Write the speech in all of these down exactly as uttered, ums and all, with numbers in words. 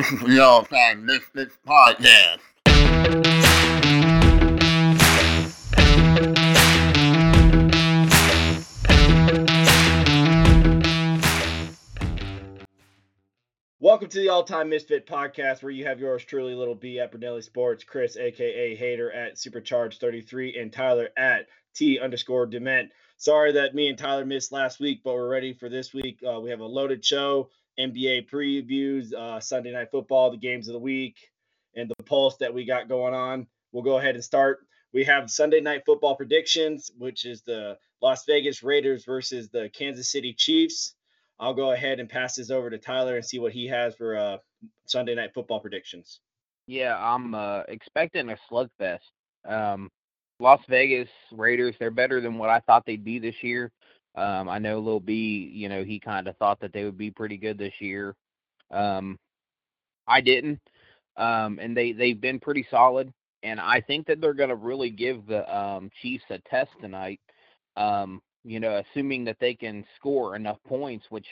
This is the All Time Misfits Podcast. Welcome to the All Time Misfit Podcast, where you have yours truly, Little B at Bernelli Sports, Chris, aka Hater at Supercharge thirty-three, and Tyler at T underscore Dement. Sorry that me and Tyler missed last week, but we're ready for this week. Uh, we have a loaded show. N B A previews, uh, Sunday Night Football, the games of the week, and the pulse that we got going on. We'll go ahead and start. We have Sunday Night Football predictions, which is the Las Vegas Raiders versus the Kansas City Chiefs. I'll go ahead and pass this over to Tyler and see what he has for uh, Sunday Night Football predictions. Yeah, I'm uh, expecting a slugfest. Um, Las Vegas Raiders, they're better than what I thought they'd be this year. Um, I know Lil B, you know, he kind of thought that they would be pretty good this year. Um, I didn't. Um, and they, they've been pretty solid. And I think that they're going to really give the um, Chiefs a test tonight, um, you know, assuming that they can score enough points, which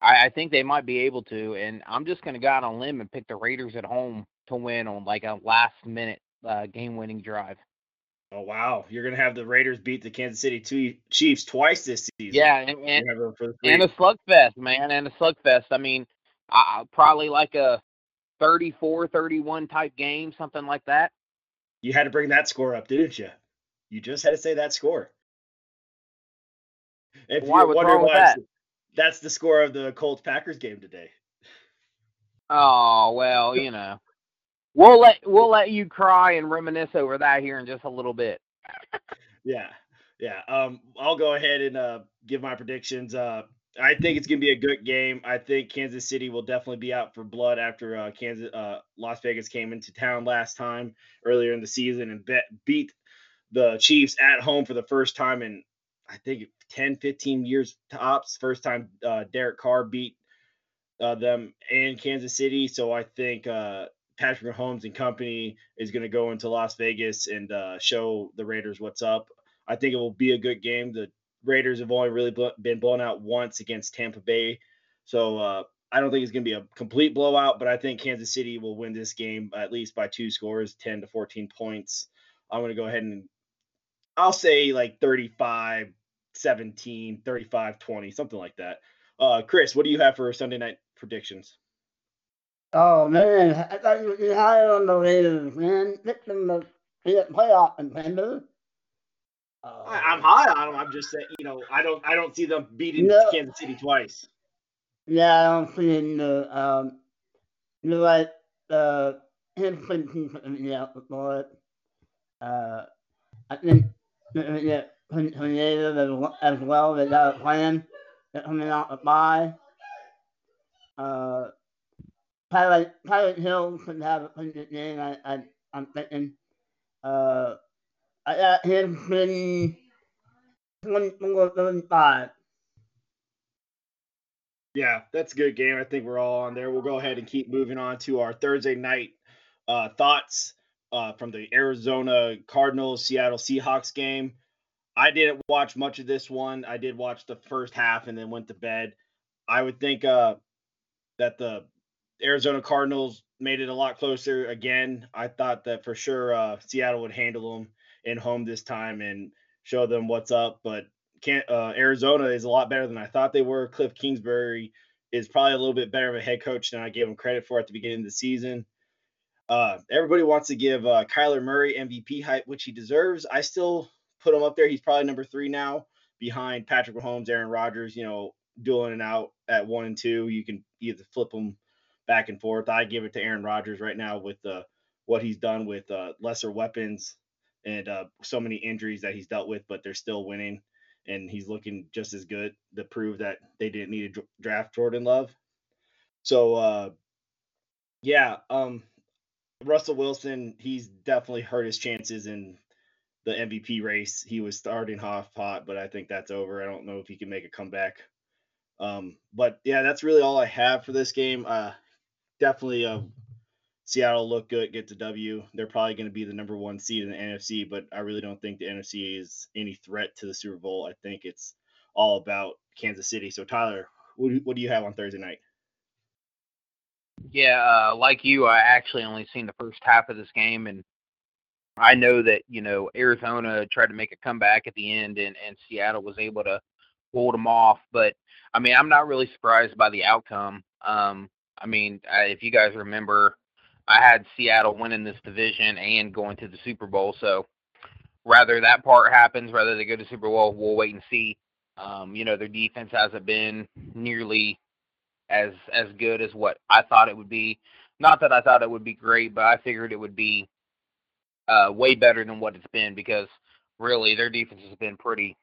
I, I think they might be able to. And I'm just going to go out on a limb and pick the Raiders at home to win on like a last-minute uh, game-winning drive. Oh, wow. You're going to have the Raiders beat the Kansas City Chiefs twice this season. Yeah, and, and, and a slugfest, man, and a slugfest. I mean, I, probably like a thirty-four thirty-one type game, something like that. You had to bring that score up, didn't you? You just had to say that score. If why, you're wondering why, that? that's the score of the Colts-Packers game today. Oh, well, you know. We'll let we'll let you cry and reminisce over that here in just a little bit. yeah, yeah. Um, I'll go ahead and uh, give my predictions. Uh, I think it's gonna be a good game. I think Kansas City will definitely be out for blood after uh, Kansas uh, Las Vegas came into town last time earlier in the season and bet, beat the Chiefs at home for the first time in I think ten, fifteen years tops. First time uh, Derek Carr beat uh, them and Kansas City. So I think. Uh, Patrick Mahomes and company is going to go into Las Vegas and uh, show the Raiders what's up. I think it will be a good game. The Raiders have only really bl- been blown out once against Tampa Bay. So uh, I don't think it's going to be a complete blowout, but I think Kansas City will win this game at least by two scores, ten to fourteen points. I'm going to go ahead and I'll say like thirty-five seventeen, thirty-five twenty, something like that. Uh, Chris, what do you have for Sunday night predictions? Oh, man, I thought you would be higher on the Raiders, man. Pick them to be a playoff contender. Uh, I'm high on them. I'm just saying, you know, I don't I don't see them beating no, Kansas City twice. Yeah, I don't see it. No, um, you're right. Uh, Houston's going to be out for it. Uh, I think they're going to get creative as well. They got a plan. They're coming out to buy. Uh, Pilot, Pilot Hill could have a pretty good game, I, I, I'm thinking. Uh, I got him pretty twenty-four thirty-five. Yeah, that's a good game. I think we're all on there. We'll go ahead and keep moving on to our Thursday night uh, thoughts uh, from the Arizona Cardinals, Seattle Seahawks game. I didn't watch much of this one. I did watch the first half and then went to bed. I would think uh, that the Arizona Cardinals made it a lot closer again. I thought that for sure uh, Seattle would handle them in home this time and show them what's up. But can't, uh, Arizona is a lot better than I thought they were. Cliff Kingsbury is probably a little bit better of a head coach than I gave him credit for at the beginning of the season. Uh, everybody wants to give uh, Kyler Murray M V P hype, which he deserves. I still put him up there. He's probably number three now behind Patrick Mahomes, Aaron Rodgers, you know, dueling it out at one and two. You can either flip them back and forth. I give it to Aaron Rodgers right now with uh, what he's done with uh, lesser weapons and uh, so many injuries that he's dealt with, but they're still winning, and he's looking just as good to prove that they didn't need to draft Jordan Love. So, uh, yeah, um, Russell Wilson, he's definitely hurt his chances in the M V P race. He was starting off hot, but I think that's over. I don't know if he can make a comeback. Um, but, yeah, that's really all I have for this game. Uh, Definitely, uh, Seattle look good, get the W. They're probably going to be the number one seed in the N F C, but I really don't think the N F C is any threat to the Super Bowl. I think it's all about Kansas City. So, Tyler, what do you have on Thursday night? Yeah, uh, like you, I actually only seen the first half of this game, and I know that, you know, Arizona tried to make a comeback at the end, and, and Seattle was able to hold them off. But, I mean, I'm not really surprised by the outcome. Um, I mean, I, if you guys remember, I had Seattle winning this division and going to the Super Bowl. So, rather that part happens, rather they go to Super Bowl, we'll wait and see. Um, you know, their defense hasn't been nearly as as good as what I thought it would be. Not that I thought it would be great, but I figured it would be uh, way better than what it's been, because really their defense has been pretty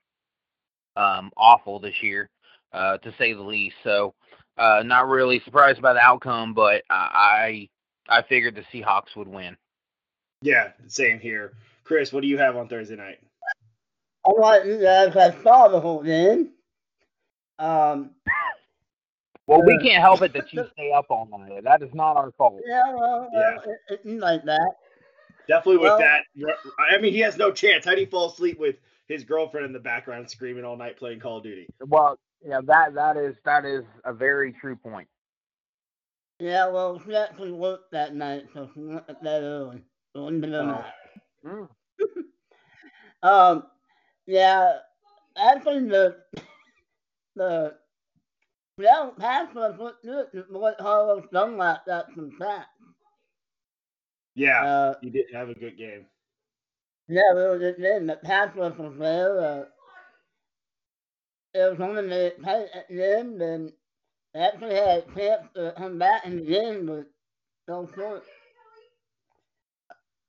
um, awful this year, uh, to say the least. So uh, not really surprised by the outcome, but I I figured the Seahawks would win. Yeah, same here. Chris, what do you have on Thursday night? I watched you guys. I saw the whole game. Um, well, we can't help it that you stay up all night. That is not our fault. Yeah, well, yeah. well it, it, like that. Definitely well, with that. I mean, he has no chance. How do you fall asleep with his girlfriend in the background screaming all night playing Call of Duty? Well, yeah, that that is that is a very true point. Yeah, well, she actually worked that night, so she went to bed early. It wouldn't be no night. Mm. um. Yeah, actually, the the Seattle Packers look good because Montrezl Harrell somewhat got some sacks. Yeah, uh, he didn't have a good game. Yeah, we were just in the Packers from there. Uh, it was only the tight at the end, and they actually had a chance to come back in the game, but so short.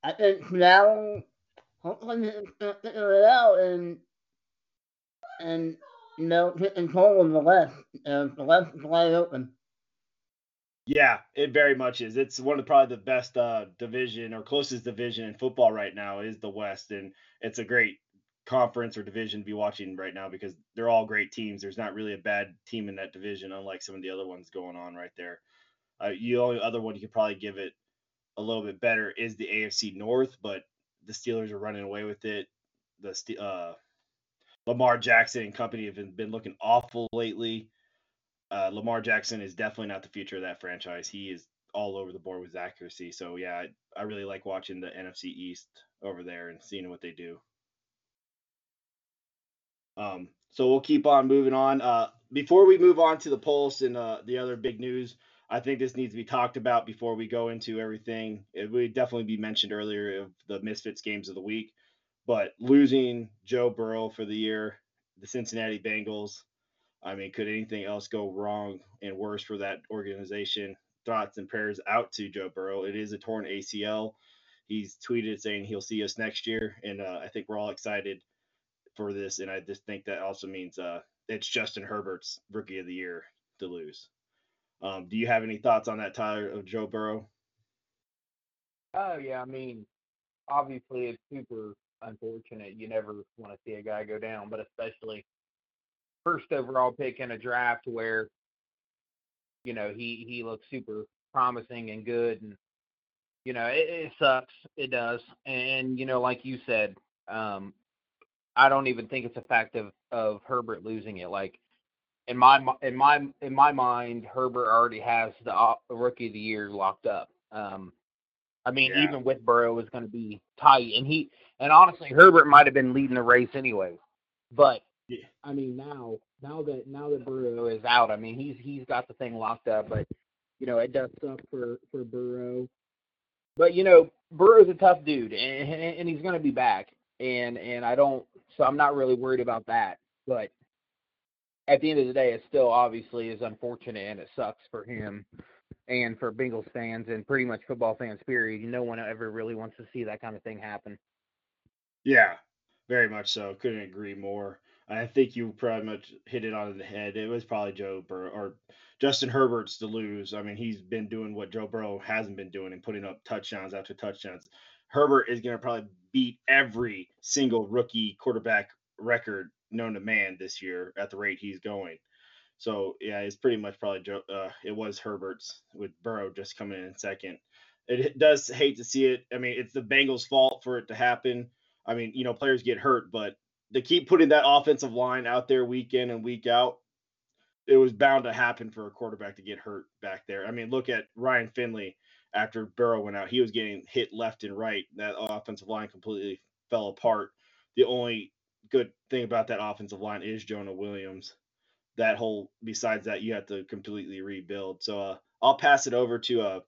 I think Seattle. Hopefully, they'll figure it out and, and you know, get control of the West. Uh, the West is wide open. Yeah, it very much is. It's one of probably the best uh, division or closest division in football right now is the West. And it's a great conference or division to be watching right now because they're all great teams. There's not really a bad team in that division, unlike some of the other ones going on right there. Uh, the only other one you could probably give it a little bit better is the A F C North, but the Steelers are running away with it. The uh, Lamar Jackson and company have been looking awful lately. Uh, Lamar Jackson is definitely not the future of that franchise. He is all over the board with his accuracy. So, yeah, I, I really like watching the N F C East over there and seeing what they do. Um, so we'll keep on moving on. Uh, before we move on to the polls and uh, the other big news, I think this needs to be talked about before we go into everything. It would definitely be mentioned earlier of the Misfits games of the week, but losing Joe Burrow for the year, the Cincinnati Bengals. I mean, could anything else go wrong and worse for that organization? Thoughts and prayers out to Joe Burrow. It is a torn A C L. He's tweeted saying he'll see us next year. And uh, I think we're all excited for this. And I just think that also means uh, it's Justin Herbert's rookie of the year to lose. Um, do you have any thoughts on that, Tyler, of Joe Burrow? Oh, yeah. I mean, obviously it's super unfortunate. You never want to see a guy go down, but especially first overall pick in a draft where, you know, he, he looks super promising and good. And, you know, it, it sucks. It does. And, you know, like you said, um, I don't even think it's a fact of, of Herbert losing it. Like, In my in my in my mind, Herbert already has the uh, rookie of the year locked up. Um, I mean, yeah. Even with Burrow, it's going to be tight, and he and honestly, Herbert might have been leading the race anyway. But yeah. I mean, now now that now that Burrow is out, I mean, he's he's got the thing locked up. But you know, it does suck for, for Burrow. But you know, Burrow's a tough dude, and and he's going to be back, and and I don't, so I'm not really worried about that, but. At the end of the day, it still obviously is unfortunate, and it sucks for him and for Bengals fans and pretty much football fans, period. No one ever really wants to see that kind of thing happen. Yeah, very much so. Couldn't agree more. I think you pretty much hit it on the head. It was probably Joe Burrow or Justin Herbert's to lose. I mean, he's been doing what Joe Burrow hasn't been doing and putting up touchdowns after touchdowns. Herbert is going to probably beat every single rookie quarterback record known to man this year at the rate he's going. So yeah, it's pretty much probably Joe, uh, it was Herbert's with Burrow just coming in second. It does hate to see it. I mean, it's the Bengals' fault for it to happen. I mean, you know, players get hurt, but they keep putting that offensive line out there week in and week out. it was bound to happen for a quarterback to get hurt back there. I mean, look at Ryan Finley after Burrow went out. He was getting hit left and right. That offensive line completely fell apart. The only good thing about that offensive line is Jonah Williams. That whole, besides that, you have to completely rebuild. So uh, I'll pass it over to uh,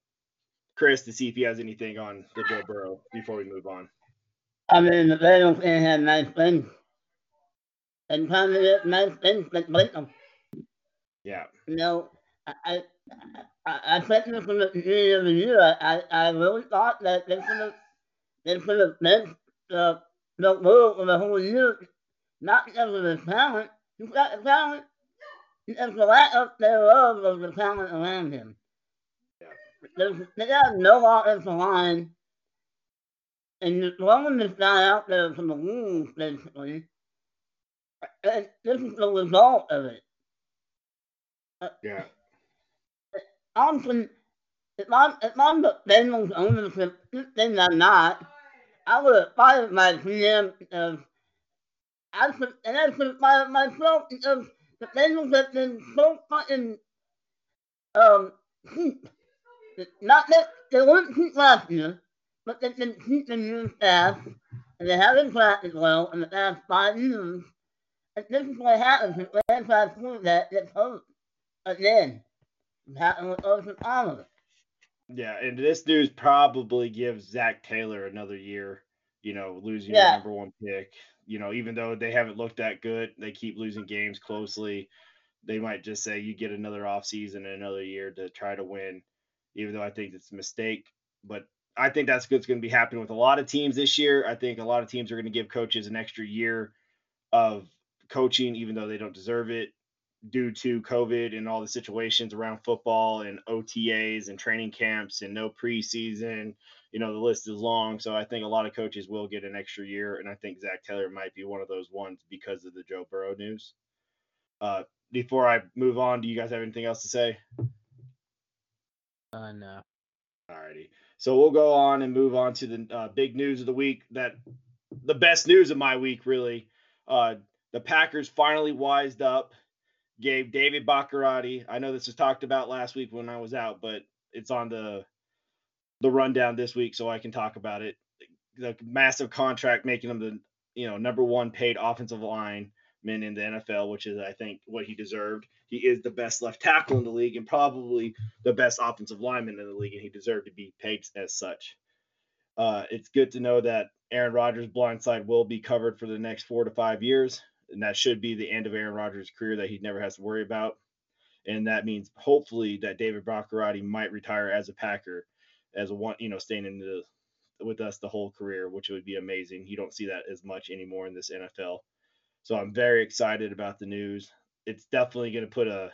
Chris to see if he has anything on the Joe Burrow before we move on. I mean, the Bengals had nice things. And positive, nice things, but blink them. Yeah. You know, I I, I think this from the beginning of the year, I, I really thought that they could have, they could have benched the Burrow for the whole year, not because of his talent. He's got the talent. There's a lack of their love of the talent around him. Yeah. They got no offensive line, and just throwing this guy out there from the wolves, basically. And this is the result of it. Yeah. Honestly, if I'm, if I'm the Bengals ownership, this thing I'm not, I would have fired my G M because I should, and I should have fired myself because the Bengals have been so fucking um, cheap. Not that they weren't cheap last year, but they've been cheap in years past, and they haven't drafted well in the past five years. And this is what happens when franchise quarterback gets hurt again. It happened with Ocean Oliver. Yeah, and this news probably gives Zach Taylor another year, you know, losing yeah. the number one pick. You know, even though they haven't looked that good, they keep losing games closely. They might just say you get another offseason and another year to try to win, even though I think it's a mistake. But I think that's what's going to be happening with a lot of teams this year. I think a lot of teams are going to give coaches an extra year of coaching, even though they don't deserve it, due to COVID and all the situations around football and O T As and training camps and no preseason. You know, the list is long. So I think a lot of coaches will get an extra year. And I think Zach Taylor might be one of those ones because of the Joe Burrow news. Uh, before I move on, do you guys have anything else to say? Uh, no. All righty. So we'll go on and move on to the uh, big news of the week. That the best news of my week, really. Uh, the Packers finally wised up. Gave David Bakhtiari, I know this was talked about last week when I was out, but it's on the the rundown this week, so I can talk about it. The massive contract making him the you know number one paid offensive lineman in the N F L, which is I think what he deserved. He is the best left tackle in the league and probably the best offensive lineman in the league, and he deserved to be paid as such. Uh, it's good to know that Aaron Rodgers' blind side will be covered for the next four to five years. And that should be the end of Aaron Rodgers' career that he never has to worry about. And that means hopefully that David Bakhtiari might retire as a Packer, as a one, you know, staying in the with us the whole career, which would be amazing. You don't see that as much anymore in this N F L. So I'm very excited about the news. It's definitely going to put a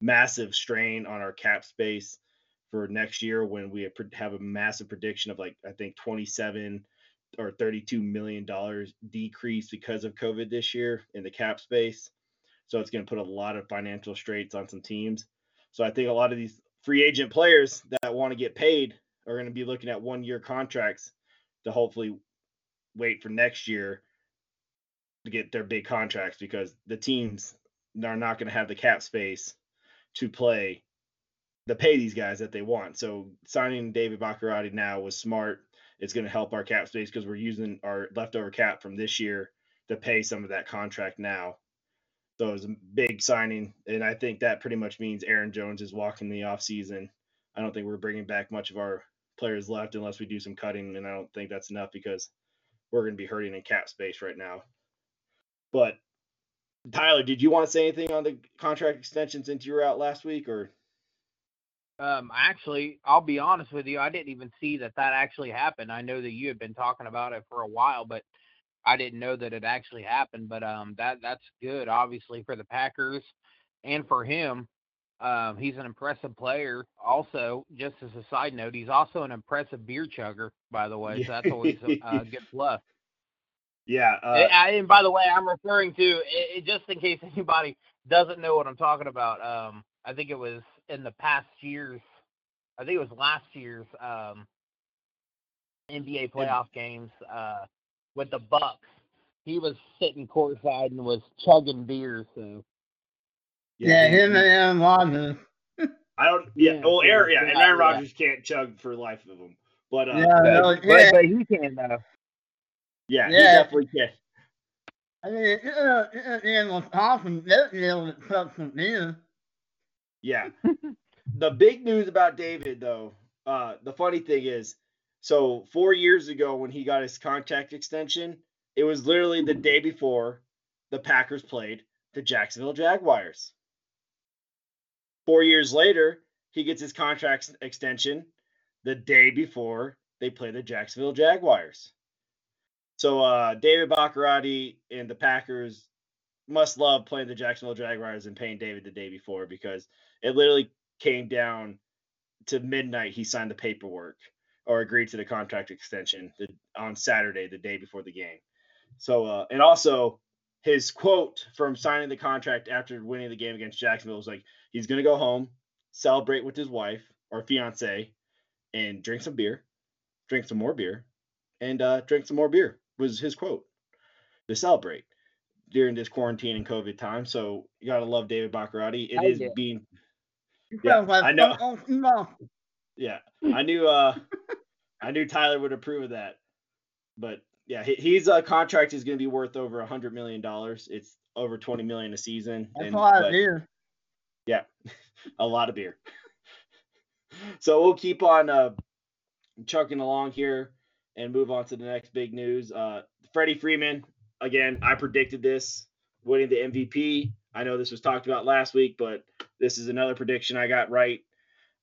massive strain on our cap space for next year when we have a massive prediction of like, I think twenty-seven or thirty-two million dollars decrease because of COVID this year in the cap space. So it's going to put a lot of financial straits on some teams. So I think a lot of these free agent players that want to get paid are going to be looking at one-year contracts to hopefully wait for next year to get their big contracts because the teams are not going to have the cap space to play, to pay these guys that they want. So signing David Bakhtiari now was smart. It's going to help our cap space because we're using our leftover cap from this year to pay some of that contract now. So it was a big signing, and I think that pretty much means Aaron Jones is walking the offseason. I don't think we're bringing back much of our players left unless we do some cutting, and I don't think that's enough because we're going to be hurting in cap space right now. But, Tyler, did you want to say anything on the contract extension since you were out last week? Or? Um, actually, I'll be honest with you. I didn't even see that that actually happened. I know that you had been talking about it for a while, but I didn't know that it actually happened. But um, that that's good, obviously, for the Packers and for him. Um, he's an impressive player. Also, just as a side note, he's also an impressive beer chugger, by the way. So that's always a uh, good plus. Yeah. Uh, and, and by the way, I'm referring to, it, it, just in case anybody doesn't know what I'm talking about, um, I think it was in the past year's, I think it was last year's um, N B A playoff games uh, with the Bucks. He was sitting courtside and was chugging beer. So Yeah, yeah he, him and Aaron Rodgers. I don't. Yeah, yeah well, Aaron. Yeah, and Aaron Rodgers yeah. can't chug for the life of him. But uh, yeah, but, no, yeah. but, but he can though. Yeah, yeah, he definitely can. I mean, it was in Wisconsin, they'll be able to chug some beer. Yeah. The big news about David, though, uh, the funny thing is, so four years ago when he got his contract extension, it was literally the day before the Packers played the Jacksonville Jaguars. Four years later, he gets his contract extension the day before they play the Jacksonville Jaguars. So uh, David Bakhtiari and the Packers must love playing the Jacksonville Jaguars and paying David the day before, because it literally came down to midnight. He signed the paperwork or agreed to the contract extension the, on Saturday, the day before the game. So, uh, and also his quote from signing the contract after winning the game against Jacksonville was like, he's going to go home, celebrate with his wife or fiance and drink some beer, drink some more beer and uh, drink some more beer was his quote to celebrate during this quarantine and COVID time. So you got to love David Bakhtiari. It I is do. being, Yeah, I know. Yeah, I knew. Uh, I knew Tyler would approve of that. But yeah, his uh, contract is going to be worth over a hundred million dollars. It's over twenty million a season. That's and, a lot but, of beer. Yeah, a lot of beer. So we'll keep on uh, chucking along here and move on to the next big news. Uh, Freddie Freeman again. I predicted this, winning the M V P. I know this was talked about last week, but this is another prediction I got right.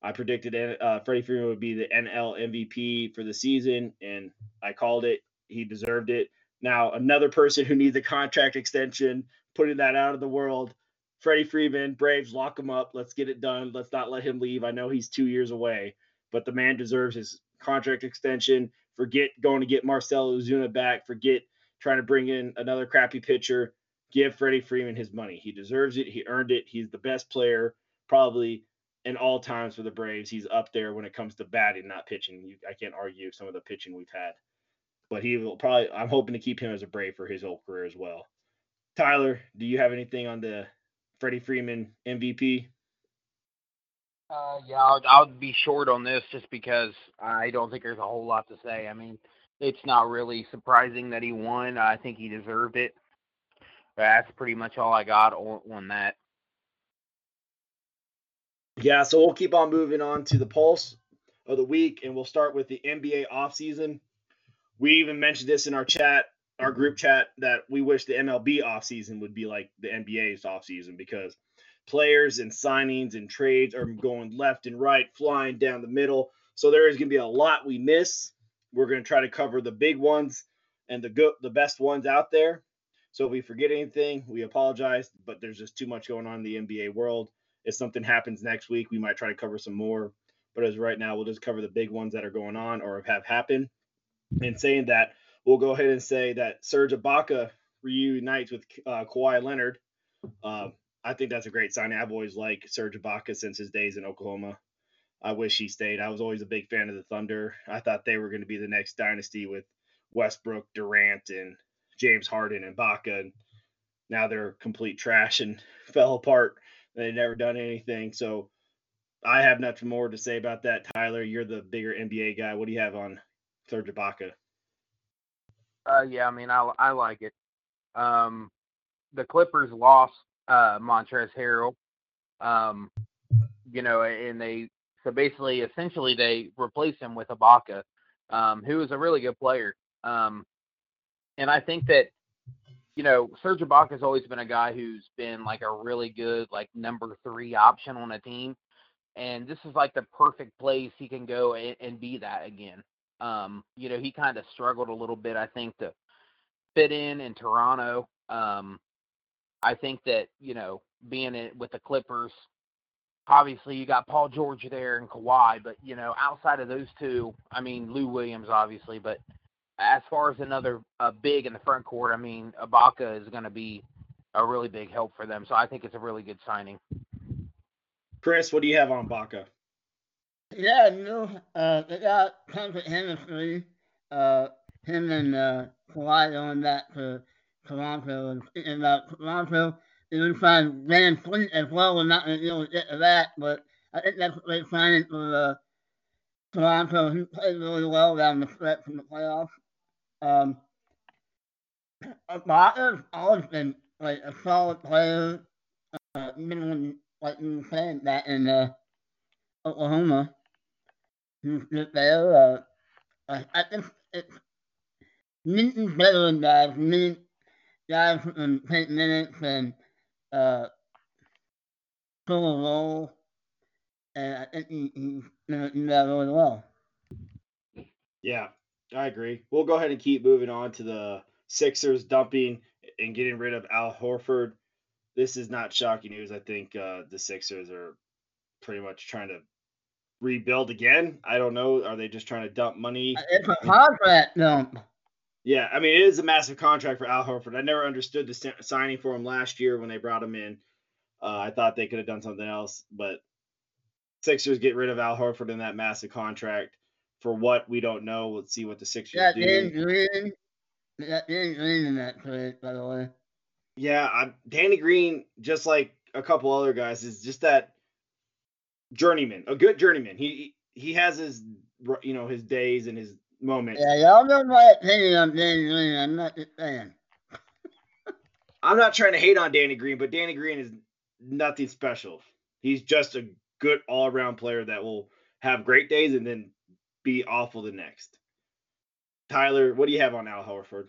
I predicted uh, Freddie Freeman would be the N L M V P for the season, and I called it. He deserved it. Now, another person who needs a contract extension, putting that out of the world, Freddie Freeman, Braves, lock him up. Let's get it done. Let's not let him leave. I know he's two years away, but the man deserves his contract extension. Forget going to get Marcelo Ozuna back. Forget trying to bring in another crappy pitcher. Give Freddie Freeman his money. He deserves it. He earned it. He's the best player probably in all times for the Braves. He's up there when it comes to batting, not pitching. You, I can't argue some of the pitching we've had. But he will probably – I'm hoping to keep him as a Brave for his whole career as well. Tyler, do you have anything on the Freddie Freeman M V P? Uh, yeah, I'll, I'll be short on this just because I don't think there's a whole lot to say. I mean, it's not really surprising that he won. I think he deserved it. That's pretty much all I got on, on that. Yeah, so we'll keep on moving on to the pulse of the week, and we'll start with the N B A offseason. We even mentioned this in our chat, our group chat, that we wish the M L B offseason would be like the N B A's offseason, because players and signings and trades are going left and right, flying down the middle. So there is going to be a lot we miss. We're going to try to cover the big ones and the go- the best ones out there. So if we forget anything, we apologize, but there's just too much going on in the N B A world. If something happens next week, we might try to cover some more. But as of right now, we'll just cover the big ones that are going on or have happened. And saying that, we'll go ahead and say that Serge Ibaka reunites with uh, Kawhi Leonard. Uh, I think that's a great signing. I've always liked Serge Ibaka since his days in Oklahoma. I wish he stayed. I was always a big fan of the Thunder. I thought they were going to be the next dynasty with Westbrook, Durant, and James Harden and Ibaka, and now they're complete trash and fell apart. They've never done anything. So I have nothing more to say about that. Tyler, you're the bigger N B A guy. What do you have on Serge Ibaka? Uh, yeah, I mean, I, I like it. Um, the Clippers lost uh, Montrezl Harrell, um, you know, and they so basically, essentially, they replaced him with Ibaka, um, who is a really good player. Um, And I think that, you know, Serge Ibaka has always been a guy who's been like a really good, like number three option on a team. And this is like the perfect place he can go and, and be that again. Um, you know, he kind of struggled a little bit, I think, to fit in in Toronto. Um, I think that, you know, being in, with the Clippers, obviously you got Paul George there and Kawhi. But, you know, outside of those two, I mean, Lou Williams, obviously, but as far as another uh, big in the front court, I mean, Ibaka is going to be a really big help for them. So I think it's a really good signing. Chris, what do you have on Ibaka? Yeah, no, uh, they got comfort chemistry. Uh, him and uh, Kawhi going back to Toronto and speaking about Toronto. It looks like Van Fleet as well. We're not going to be able to get to that, but I think that's what they signed for uh, Toronto, who played really well down the stretch in the playoffs. Um, Ibaka's always been like a solid player, uh, minimum, like you said, that in uh, Oklahoma. He's just there. Uh, I, I think it's Minton's better than guys. Minton, guys who can take minutes and uh, fill a role. And I think he, he's going to do that really well. Yeah, I agree. We'll go ahead and keep moving on to the Sixers dumping and getting rid of Al Horford. This is not shocking news. I think uh, the Sixers are pretty much trying to rebuild again. I don't know. Are they just trying to dump money? It's a contract dump. Yeah, I mean, it is a massive contract for Al Horford. I never understood the signing for him last year when they brought him in. Uh, I thought they could have done something else, but Sixers get rid of Al Horford in that massive contract for what we don't know. Let's see what the Sixers yeah, do. Danny Green. Yeah, Danny Green in that trade, by the way. Yeah, I'm, Danny Green, just like a couple other guys, is just that journeyman, a good journeyman. He he has his, you know, his days and his moments. Yeah, y'all know my opinion on Danny Green. I'm not just saying. I'm not trying to hate on Danny Green, but Danny Green is nothing special. He's just a good all-around player that will have great days and then be awful the next. Tyler, what do you have on Al Horford?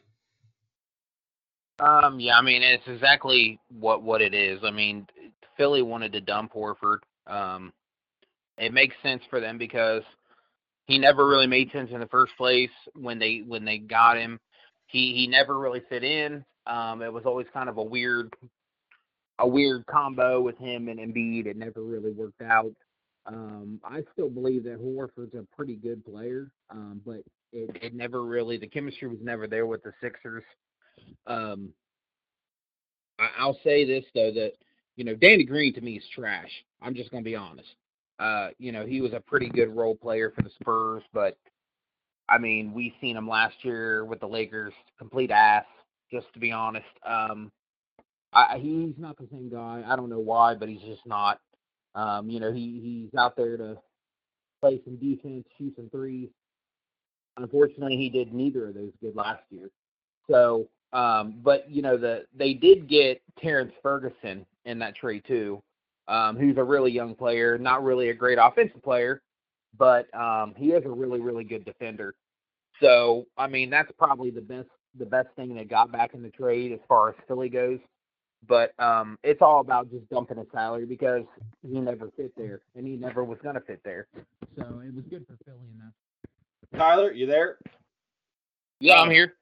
Um, yeah, I mean, it's exactly what what it is. I mean, Philly wanted to dump Horford. Um, it makes sense for them because he never really made sense in the first place when they when they got him. He he never really fit in. Um, it was always kind of a weird a weird combo with him and Embiid. It never really worked out. Um, I still believe that Horford's a pretty good player, um, but it, it never really the chemistry was never there with the Sixers. Um, I, I'll say this though that. You know, Danny Green to me is trash. I'm just going to be honest. Uh, you know, he was a pretty good role player for the Spurs, but, I mean, we seen him last year with the Lakers, complete ass, just to be honest. Um, I, he's not the same guy. I don't know why, but he's just not. Um, you know, he, he's out there to play some defense, shoot some threes. Unfortunately, he did neither of those good last year. So, um, but, you know, the they did get Terrence Ferguson in that trade too, um, who's a really young player, not really a great offensive player, but um, he is a really, really good defender. So, I mean, that's probably the best the best thing they got back in the trade as far as Philly goes. But um, it's all about just dumping his salary because he never fit there, and he never was going to fit there. So it was good for Philly enough. Tyler, you there? Yeah, I'm here.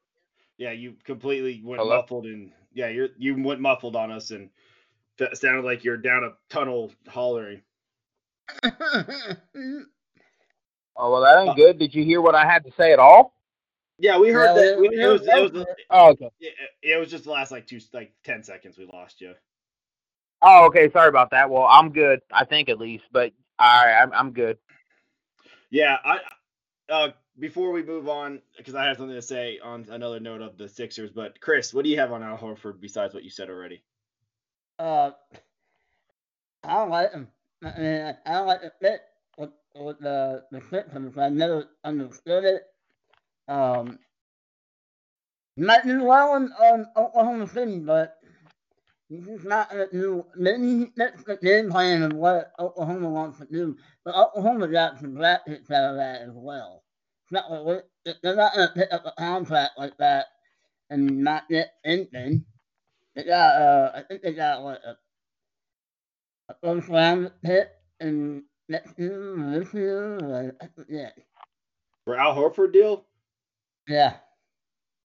Yeah, you completely went Hello? muffled, and yeah, you you went muffled on us, and that sounded like you're down a tunnel hollering. Oh, well, that ain't good. Did you hear what I had to say at all? Yeah, we heard yeah, that. We, it was, it was, it was, oh, okay. It, it was just the last, like, two, like, ten seconds we lost you. Oh, okay. Sorry about that. Well, I'm good, I think at least. But, all right, I'm, I'm good. Yeah. I uh, before we move on, because I have something to say on another note of the Sixers. But, Chris, what do you have on Al Horford besides what you said already? Uh, I don't like him. I mean, I, I don't like the fit with, with the the Sixers. I never understood it. Um, might do well in um, Oklahoma City, but he's just not going to do. Maybe that's the game plan of what Oklahoma wants to do. But Oklahoma got some draft picks out of that as well. It's not like they're not going to pick up a contract like that and not get anything. They got, uh, I think they got, what, a, a first round pick in next year or this year, or I forget. For Al Horford deal? Yeah.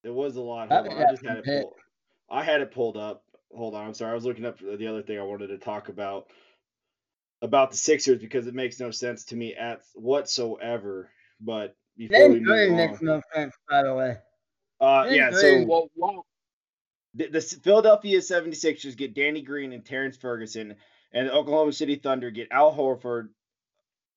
It was a lot. Hold on. I just had it pulled. I had it pulled up. Hold on. I'm sorry. I was looking up the other thing I wanted to talk about, about the Sixers, because it makes no sense to me at whatsoever. But before we move on. It makes no sense, by the way. Uh, yeah, so. Well, well, The, the Philadelphia seventy-sixers get Danny Green and Terrence Ferguson, and the Oklahoma City Thunder get Al Horford,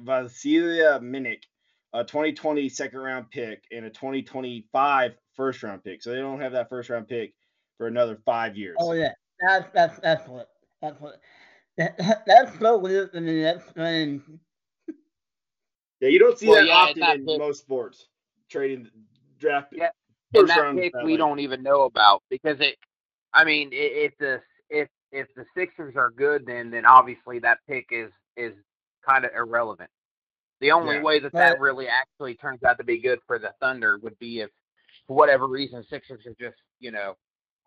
Vasilia Minik, a twenty twenty second-round pick, and a twenty twenty-five first-round pick. So they don't have that first-round pick for another five years. Oh, yeah. That's that's that's what that's what that, that's so weird. I mean, that's strange. Yeah, you don't see well, that yeah, often that in pick, most sports. Trading, draft, yeah, first that round pick that we way. Don't even know about because it. I mean, if the if if the Sixers are good, then then obviously that pick is is kind of irrelevant. The only yeah. way that that really actually turns out to be good for the Thunder would be if, for whatever reason, Sixers are just, you know,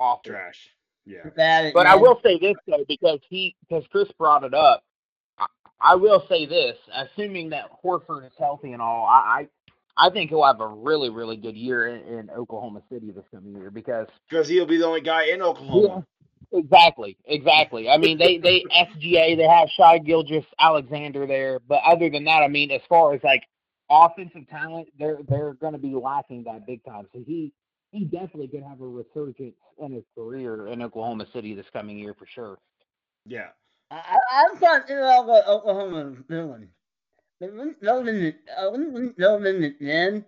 off trash. Yeah. That, but man. I will say this, though, because he, because Chris brought it up. I, I will say this, assuming that Horford is healthy and all, I I, I think he'll have a really, really good year in, in Oklahoma City this coming year because because he'll be the only guy in Oklahoma. Yeah, exactly, exactly. I mean, they, they S G A, they have Shai Gilgeous-Alexander there, but other than that, I mean, as far as like offensive talent, they're they're going to be lacking that big time. So he. He definitely could have a resurgence in his career in Oklahoma City this coming year for sure. Yeah. I, I'm trying to figure out what Oklahoma is doing. They wouldn't know in the end.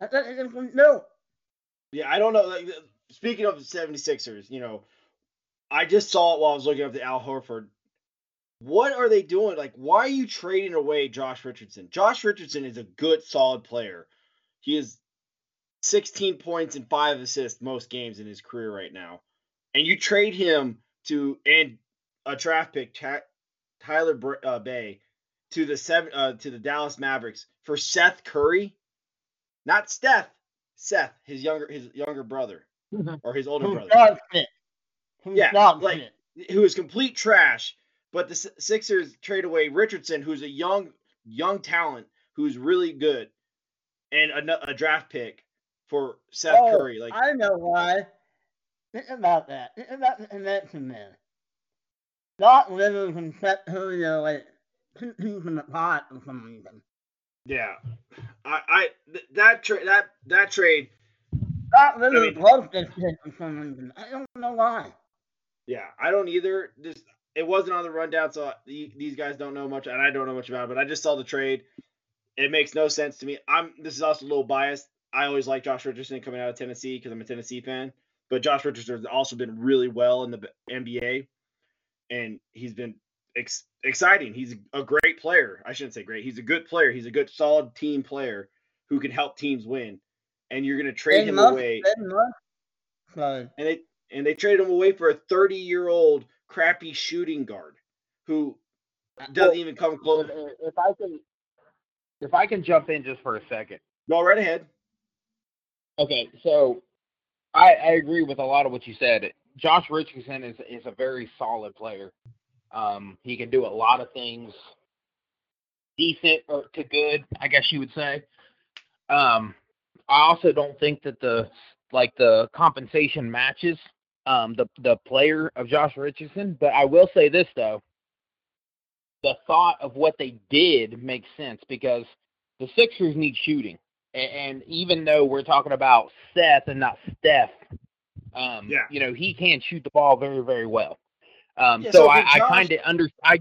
I thought they just wouldn't know. Yeah, I don't know. Like, speaking of the seventy-sixers, you know, I just saw it while I was looking up the Al Horford. What are they doing? Like, why are you trading away Josh Richardson? Josh Richardson is a good, solid player. He is sixteen points and five assists most games in his career right now. And you trade him to and a draft pick, Tyler uh, Bay, to the seven uh, to the Dallas Mavericks for Seth Curry. Not Steph, Seth, his younger his younger brother or his older brother. Who's yeah, not like it. Who is complete trash, but the Sixers trade away Richardson, who's a young young talent who's really good, and a, a draft pick for Seth oh, Curry. Like, I know why. Think about that. Think about the connection there. Doc Rivers and Seth Curry are like two peas in a pot for some reason. Yeah. I, I th- that, tra- that, that trade... Doc Rivers I mean, loved this shit for some reason. I don't know why. Yeah, I don't either. This, it wasn't on the rundown, so these guys don't know much, and I don't know much about it, but I just saw the trade. It makes no sense to me. I'm. This is also a little biased. I always like Josh Richardson coming out of Tennessee because I'm a Tennessee fan. But Josh Richardson has also been really well in the N B A, and he's been ex- exciting. He's a great player. I shouldn't say great. He's a good player. He's a good, solid team player who can help teams win. And you're going to trade they him must, away. They must. And they and they trade him away for a thirty-year-old crappy shooting guard who doesn't even come close. If I can, if I can jump in just for a second. Go right ahead. Okay, so I, I agree with a lot of what you said. Josh Richardson is, is a very solid player. Um, he can do a lot of things decent or to good, I guess you would say. Um, I also don't think that the like the compensation matches um, the the player of Josh Richardson. But I will say this though, the thought of what they did makes sense because the Sixers need shooting. And even though we're talking about Seth and not Steph, um, yeah. you know, he can shoot the ball very, very well. Um, yeah, so, so I, Josh... I kind of under I,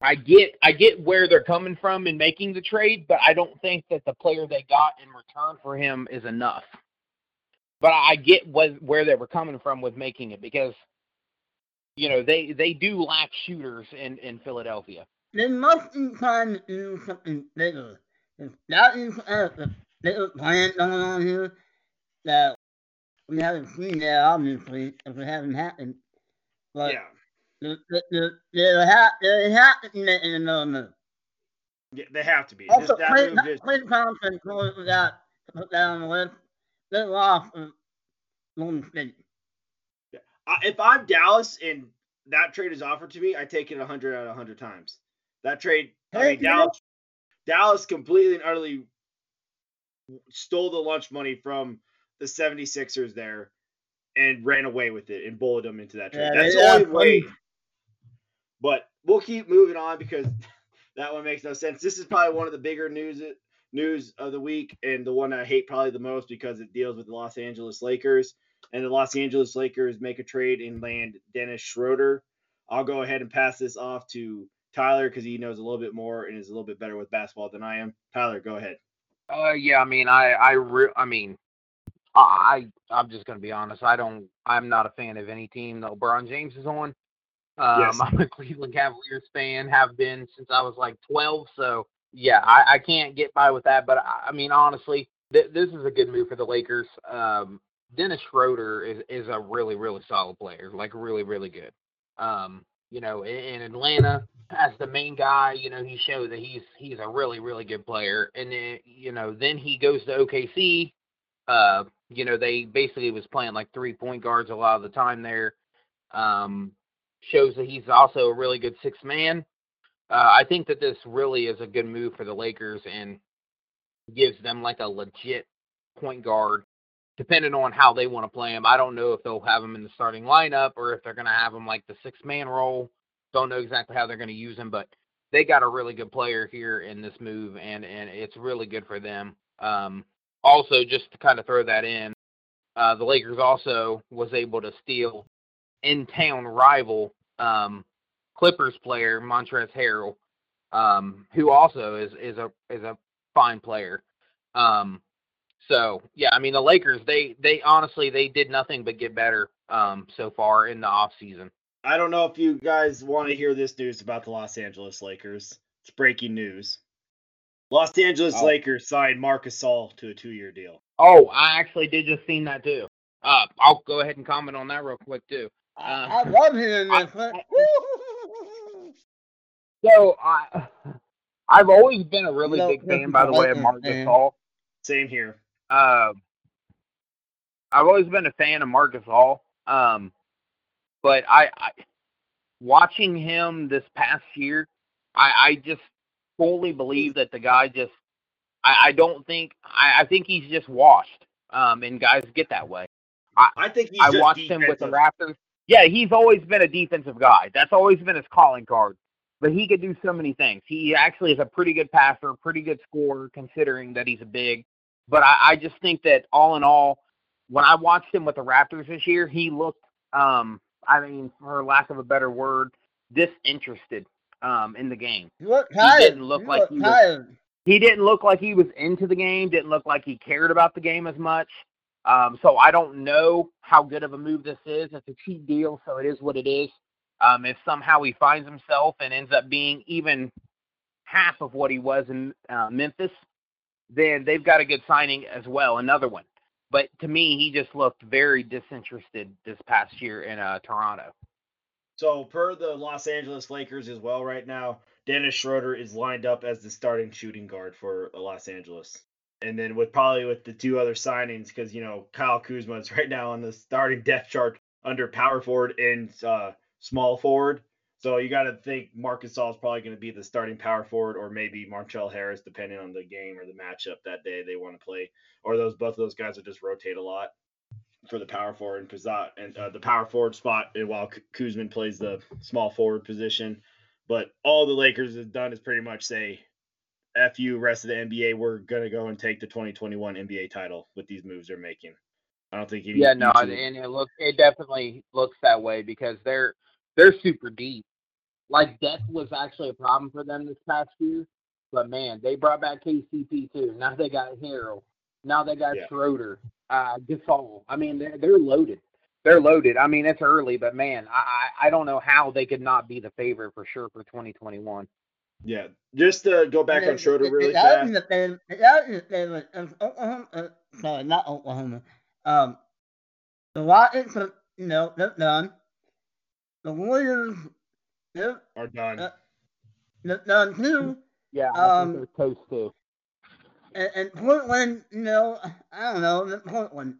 I get I get where they're coming from in making the trade, but I don't think that the player they got in return for him is enough. But I get what, where they were coming from with making it because, you know, they, they do lack shooters in, in Philadelphia. They must be trying to do something bigger. If that is a little plan going on here that we haven't seen there, obviously, if it hasn't happened. But yeah. They're happening in another move. Yeah, they have to be. Also, just Clay, that just... Clay Thompson goes without to put that on the list. They lost from Golden State. Yeah. I, if I'm Dallas and that trade is offered to me, I take it one hundred out of one hundred times. That trade, I mean, Dallas... Dallas completely and utterly stole the lunch money from the seventy-sixers there and ran away with it and bullied them into that trade. Yeah, That's the only way. But we'll keep moving on because that one makes no sense. This is probably one of the bigger news news of the week and the one I hate probably the most because it deals with the Los Angeles Lakers. And the Los Angeles Lakers make a trade and land Dennis Schroeder. I'll go ahead and pass this off to Tyler, because he knows a little bit more and is a little bit better with basketball than I am. Tyler, go ahead. Uh, yeah, I mean, I, I, re- I mean, I I'm just going to be honest. I don't. I'm not a fan of any team that LeBron James is on. Um, yes. I'm a Cleveland Cavaliers fan. Have been since I was like twelve. So yeah, I, I can't get by with that. But I, I mean, honestly, th- this is a good move for the Lakers. Um, Dennis Schroeder is, is a really really solid player. Like really really good. Um, you know, in, in Atlanta as the main guy, you know, he showed that he's he's a really really good player. And then, you know, then he goes to O K C. Uh, you know, they basically was playing like three point guards a lot of the time there. Um, shows that he's also a really good sixth man. Uh, I think that this really is a good move for the Lakers and gives them like a legit point guard, depending on how they want to play him. I don't know if they'll have him in the starting lineup or if they're going to have him like the sixth man role. Don't know exactly how they're going to use him, but they got a really good player here in this move, and, and it's really good for them. Um, Also, just to kind of throw that in, uh, the Lakers also was able to steal in-town rival um, Clippers player Montrezl Harrell, um, who also is is a is a fine player. Um, so yeah, I mean the Lakers they they honestly they did nothing but get better um, so far in the offseason. I don't know if you guys want to hear this news about the Los Angeles Lakers. It's breaking news. Los Angeles oh. Lakers signed Marc Gasol to a two-year deal. Oh, I actually did just seen that, too. Uh, I'll go ahead and comment on that real quick, too. Uh, I love hearing that. I, I, so, I, I've always been a really no, big no, fan, by the like way, of Marc Gasol. Same here. Uh, I've always been a fan of Marc Gasol. Um, but I, I watching him this past year, I, I just – fully believe that the guy just I, I don't think I, I think he's just washed. Um and guys get that way. I, I think he's I just watched defensive. him with the Raptors. Yeah, he's always been a defensive guy. That's always been his calling card. But he could do so many things. He actually is a pretty good passer, pretty good scorer considering that he's a big. But I, I just think that all in all, when I watched him with the Raptors this year, he looked um I mean, for lack of a better word, disinterested. Um, in the game, he, looked tired. he didn't look he like he was, he didn't look like he was into the game. Didn't look like he cared about the game as much. Um, so I don't know how good of a move this is. It's a cheap deal, so it is what it is. Um, if somehow he finds himself and ends up being even half of what he was in uh, Memphis, then they've got a good signing as well, another one. But to me, he just looked very disinterested this past year in uh, Toronto. So, per the Los Angeles Lakers as well right now, Dennis Schroeder is lined up as the starting shooting guard for Los Angeles. And then with probably with the two other signings, because, you know, Kyle Kuzma is right now on the starting depth chart under power forward and uh, small forward. So, you got to think Marc Gasol is probably going to be the starting power forward or maybe Montrezl Harris, depending on the game or the matchup that day they want to play. Or those both of those guys will just rotate a lot for the power forward and Pizot and uh, the power forward spot, and while Kuzman plays the small forward position. But all the Lakers have done is pretty much say, F you, rest of the N B A, we're going to go and take the twenty twenty-one N B A title with these moves they're making. I don't think. He yeah, no, and it looks, it definitely looks that way because they're, they're super deep. Like depth was actually a problem for them this past year, but man, they brought back K C P too. Now they got Harrell. Now they got yeah. Schroeder. Uh, Gasol. I mean, they're, they're loaded. They're loaded. I mean, it's early, but man, I, I, I don't know how they could not be the favorite for sure for twenty twenty-one. Yeah, just to go back on Schroeder really fast. The favorite, the favorite of Oklahoma, uh, sorry, not Oklahoma. Um, the Rockets, are, you know, they're done. The Warriors, they're, are done. Uh, they're done too. Yeah, I um, think they're close too. And, and Portland, you know, I don't know, Portland.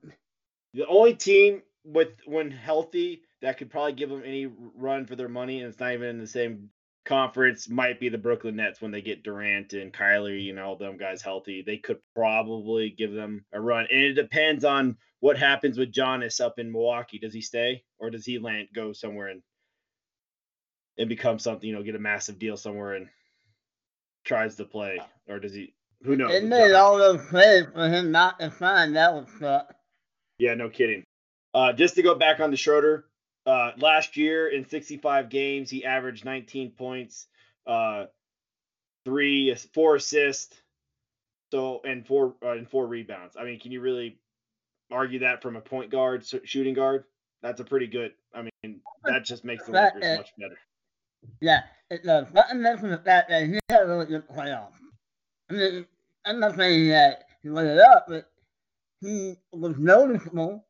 The only team with when healthy that could probably give them any run for their money, and it's not even in the same conference, might be the Brooklyn Nets when they get Durant and Kyrie and all them guys healthy. They could probably give them a run. And it depends on what happens with Giannis up in Milwaukee. Does he stay or does he land go somewhere and, and become something, you know, get a massive deal somewhere and tries to play? Or does he – Who knows? It made all those plays for him not to sign. That would suck. Yeah, no kidding. Uh, just to go back on the Schroeder, uh, last year in sixty-five games, he averaged nineteen points, uh, three, four assists, so and four uh, and four rebounds. I mean, can you really argue that from a point guard, shooting guard, that's a pretty good – I mean, that just makes the Lakers that, uh, much better. Yeah, it does. But I'm not saying that he had a really good playoff. I mean, I'm not saying that he lit it up, but he was noticeable.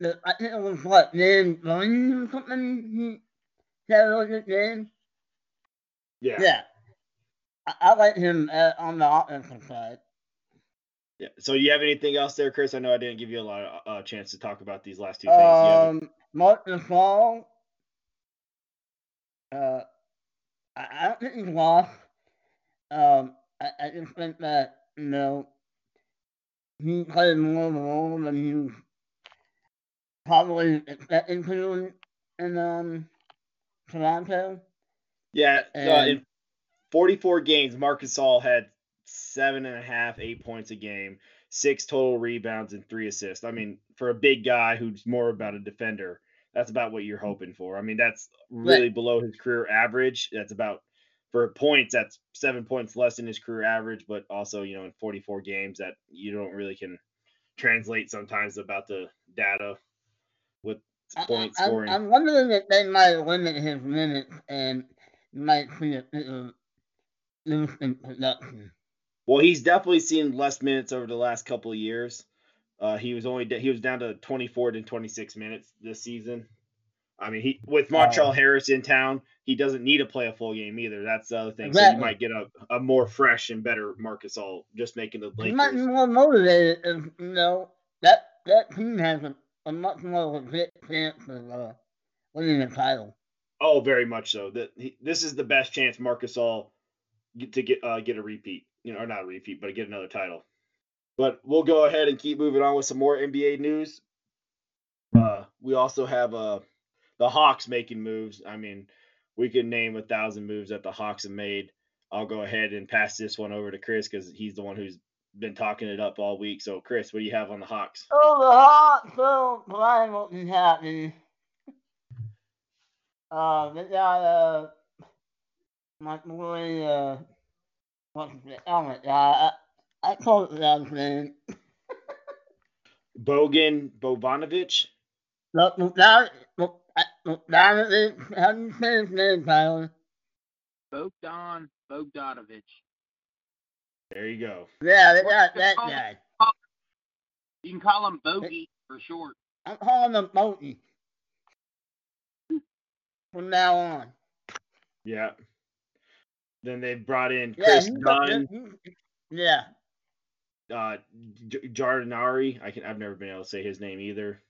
But I think it was like Dan Green or something. He had a really good game. Yeah. Yeah. I, I like him uh, on the offensive side. Yeah. So, you have anything else there, Chris? I know I didn't give you a lot of uh, chance to talk about these last two things. Um, Marc Gasol. Uh, I, I don't think he's lost. Um, I, I just think that you know he played more of a role than he was probably expecting to in, in um Toronto. Yeah. And, uh, in forty-four games, Marc Gasol had seven and a half, eight points a game, six total rebounds, and three assists. I mean, for a big guy who's more about a defender, that's about what you're hoping for. I mean, that's really right. below his career average. That's about for points. That's seven points less than his career average, but also, you know, in forty-four games that you don't really can translate sometimes about the data with point I, I, scoring. I'm wondering if they might limit his minutes and might see a bit of loose in production. Well, he's definitely seen less minutes over the last couple of years. Uh, he was only he was down to twenty-four to twenty-six minutes this season. I mean, he with Montrezl Harrell in town, he doesn't need to play a full game either. That's the other thing. Exactly. So you might get a, a more fresh and better Marc Gasol just making the Lakers. He might be more motivated. If, you know, that that team has a, a much more legit chance of uh, winning the title. Oh, very much so. The, he, this is the best chance Marc Gasol get to get uh, get a repeat. You know, or not a repeat, but get another title. But we'll go ahead and keep moving on with some more N B A news. Uh, we also have uh, the Hawks making moves. I mean, we could name a thousand moves that the Hawks have made. I'll go ahead and pass this one over to Chris because he's the one who's been talking it up all week. So, Chris, what do you have on the Hawks? Oh, the Hawks. So, Brian won't be happy. Uh, they got uh, my boy, uh, what's it? Oh, my God. I call it that, man. Bogdan Bogdanović? Bogdanović. How do you say his name, Tyler? Bogdan Bogdanović. There you go. Yeah, they got that guy. You can call him Bogey for short. I'm calling him Bogey. From now on. Yeah. Then they brought in Chris Dunn. Yeah. Uh, J- Jardinari. I can. I've never been able to say his name either.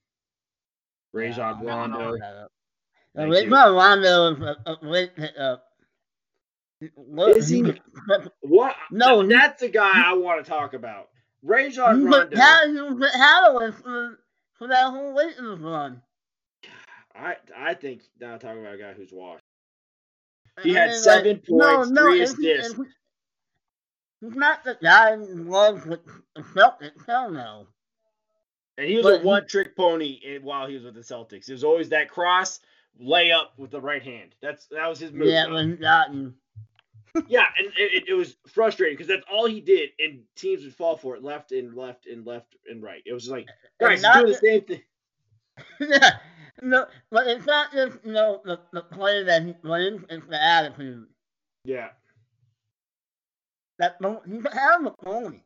Rajon Rondo. Rajon Rondo is a great pickup. Is he? What? No, that's the guy I want to talk about. Rajon Rondo. You put Hadaway for for that whole Lakers run. I I think now I'm talking about a guy who's washed. He had seven points, three assists. He's not the guy who loves with the Celtics, hell no. And he was but a one-trick pony in, while he was with the Celtics. It was always that cross layup with the right hand. That's that was his move. Yeah, when he got you. Yeah, and it, it was frustrating because that's all he did, and teams would fall for it left and left and left and right. It was just like, guys, you're doing the same thing. Yeah, no, but it's not just you know the the play that he plays; it's the attitude. Yeah. That he's out of the goalie.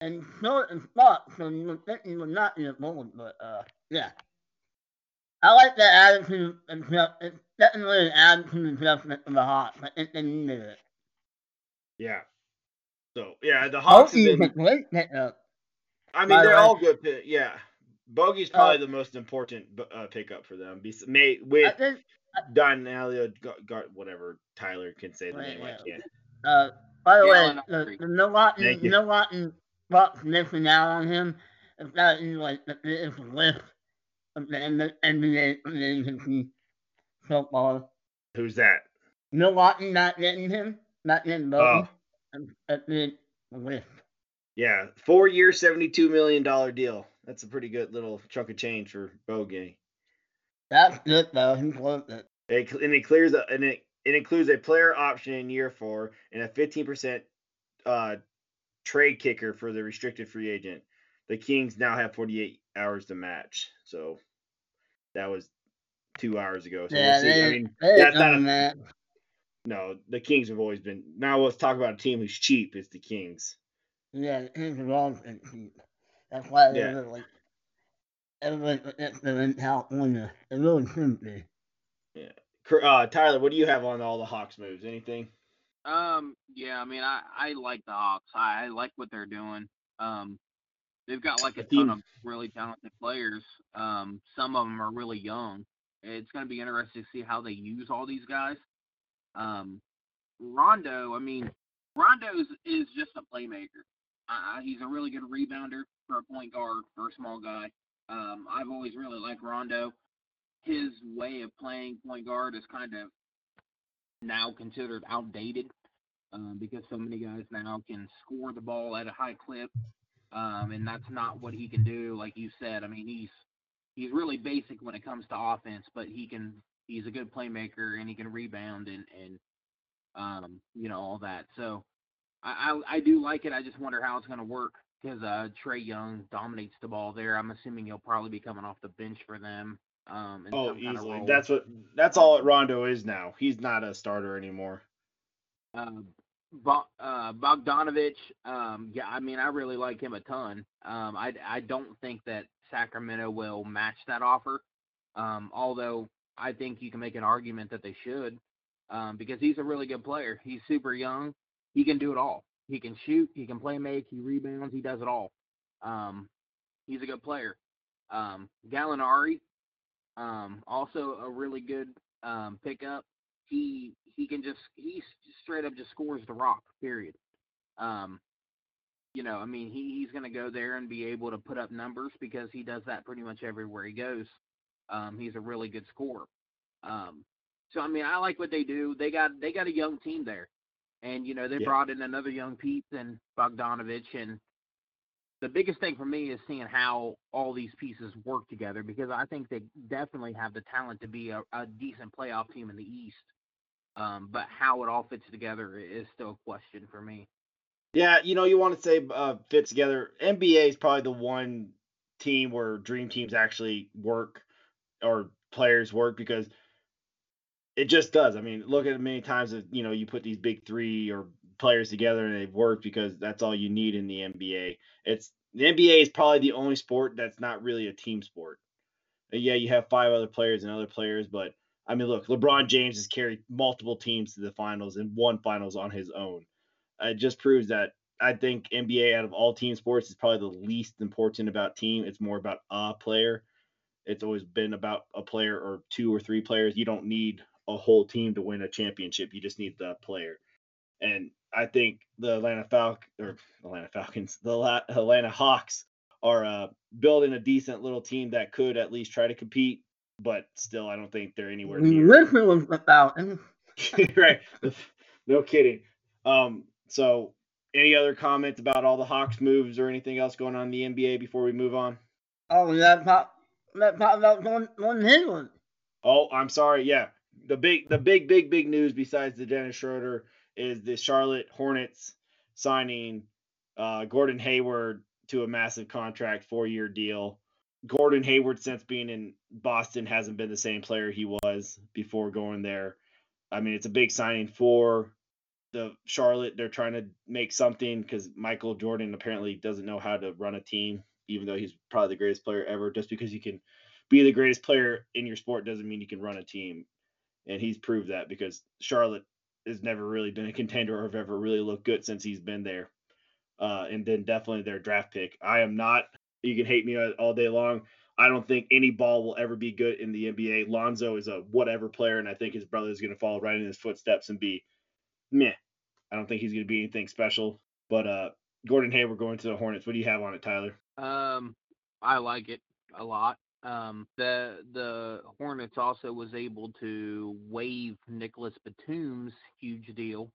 And so it's fucked, so you would think he would not be a goalie, but uh, yeah. I like that attitude adjustment. It's definitely an attitude adjustment for the Hawks. I think they needed it. Yeah. So, yeah, the Hawks Bogey's have been... a great pickup. I mean, they're the all good pickups, yeah. Bogey's probably uh, the most important uh, pickup for them. May, with think, Don, Alio, whatever, Tyler can say the name, I can't. Uh, by the yeah, way, the Milwaukee, Milwaukee Bucks missing out on him is that he's like the biggest whiff of the N B A agency so far. Who's that? Milwaukee not getting him, not getting Bogey. Oh. That's the whiff. Yeah, four-year, seventy-two million dollars deal. That's a pretty good little chunk of change for Bogey. That's good, though. He's worth it. it. And it clears up, and it It includes a player option in year four and a fifteen percent uh, trade kicker for the restricted free agent. The Kings now have forty-eight hours to match. So that was two hours ago. So yeah, we'll see. I mean, that's not a, that. No, the Kings have always been. Now let's talk about a team who's cheap. It's the Kings. Yeah, the Kings have always been cheap. That's why they're yeah. like everybody forgets they're in California. They really shouldn't be. Yeah. Uh, Tyler, what do you have on all the Hawks moves? Anything? Um. Yeah. I mean, I, I like the Hawks. I, I like what they're doing. Um, they've got like a ton of really talented players. Um, some of them are really young. It's going to be interesting to see how they use all these guys. Um, Rondo. I mean, Rondo is, is just a playmaker. Uh, he's a really good rebounder for a point guard, for a small guy. Um, I've always really liked Rondo. His way of playing point guard is kind of now considered outdated uh, because so many guys now can score the ball at a high clip, um, and that's not what he can do. Like you said, I mean, he's he's really basic when it comes to offense, but he can he's a good playmaker and he can rebound and and um, you know, all that. So I, I I do like it. I just wonder how it's going to work. Because uh, Trae Young dominates the ball there. I'm assuming he'll probably be coming off the bench for them. Um, in oh, some kind easily. Of role. That's what. That's all that Rondo is now. He's not a starter anymore. Uh, Bo- uh, Bogdanović, um, yeah, I mean, I really like him a ton. Um, I, I don't think that Sacramento will match that offer, um, although I think you can make an argument that they should um, because he's a really good player. He's super young. He can do it all. He can shoot, he can play make, he rebounds, he does it all. Um, he's a good player. Um, Gallinari, um, also a really good um, pickup. He he can just, he straight up just scores the rock, period. Um, you know, I mean, he, he's going to go there and be able to put up numbers because he does that pretty much everywhere he goes. Um, he's a really good scorer. Um, so, I mean, I like what they do. They got They got a young team there. And, you know, they yeah. brought in another young piece and Bogdanović. And the biggest thing for me is seeing how all these pieces work together because I think they definitely have the talent to be a, a decent playoff team in the East. Um, but how it all fits together is still a question for me. Yeah, you know, you want to say uh, fits together. N B A is probably the one team where dream teams actually work or players work because – it just does. I mean, look at many times that, you know, you put these big three or players together and they've worked because that's all you need in the N B A. It's the N B A is probably the only sport that's not really a team sport. Yeah, you have five other players and other players, but I mean, look, LeBron James has carried multiple teams to the finals and won finals on his own. It just proves that I think N B A out of all team sports is probably the least important about team. It's more about a player. It's always been about a player or two or three players. You don't need a whole team to win a championship. You just need the player. And I think the Atlanta Falcons or Atlanta Falcons, the Atlanta Hawks are uh, building a decent little team that could at least try to compete, but still, I don't think they're anywhere near. Listen was the Falcons. Right. No kidding. Um, so any other comments about all the Hawks moves or anything else going on in the N B A before we move on? Oh, let's talk, let's talk about Gordon Hayward. Oh, I'm sorry. Yeah. The big, the big, big, big news besides the Dennis Schroeder is the Charlotte Hornets signing uh, Gordon Hayward to a massive contract, four-year deal. Gordon Hayward, since being in Boston, hasn't been the same player he was before going there. I mean, it's a big signing for the Charlotte. They're trying to make something because Michael Jordan apparently doesn't know how to run a team, even though he's probably the greatest player ever. Just because you can be the greatest player in your sport doesn't mean you can run a team. And he's proved that because Charlotte has never really been a contender or have ever really looked good since he's been there. Uh, and then definitely their draft pick. I am not – you can hate me all day long. I don't think any ball will ever be good in the N B A. Lonzo is a whatever player, and I think his brother is going to follow right in his footsteps and be meh. I don't think he's going to be anything special. But uh, Gordon Hayward going to the Hornets. What do you have on it, Tyler? Um, I like it a lot. Um, the the Hornets also was able to waive Nicholas Batum's huge deal,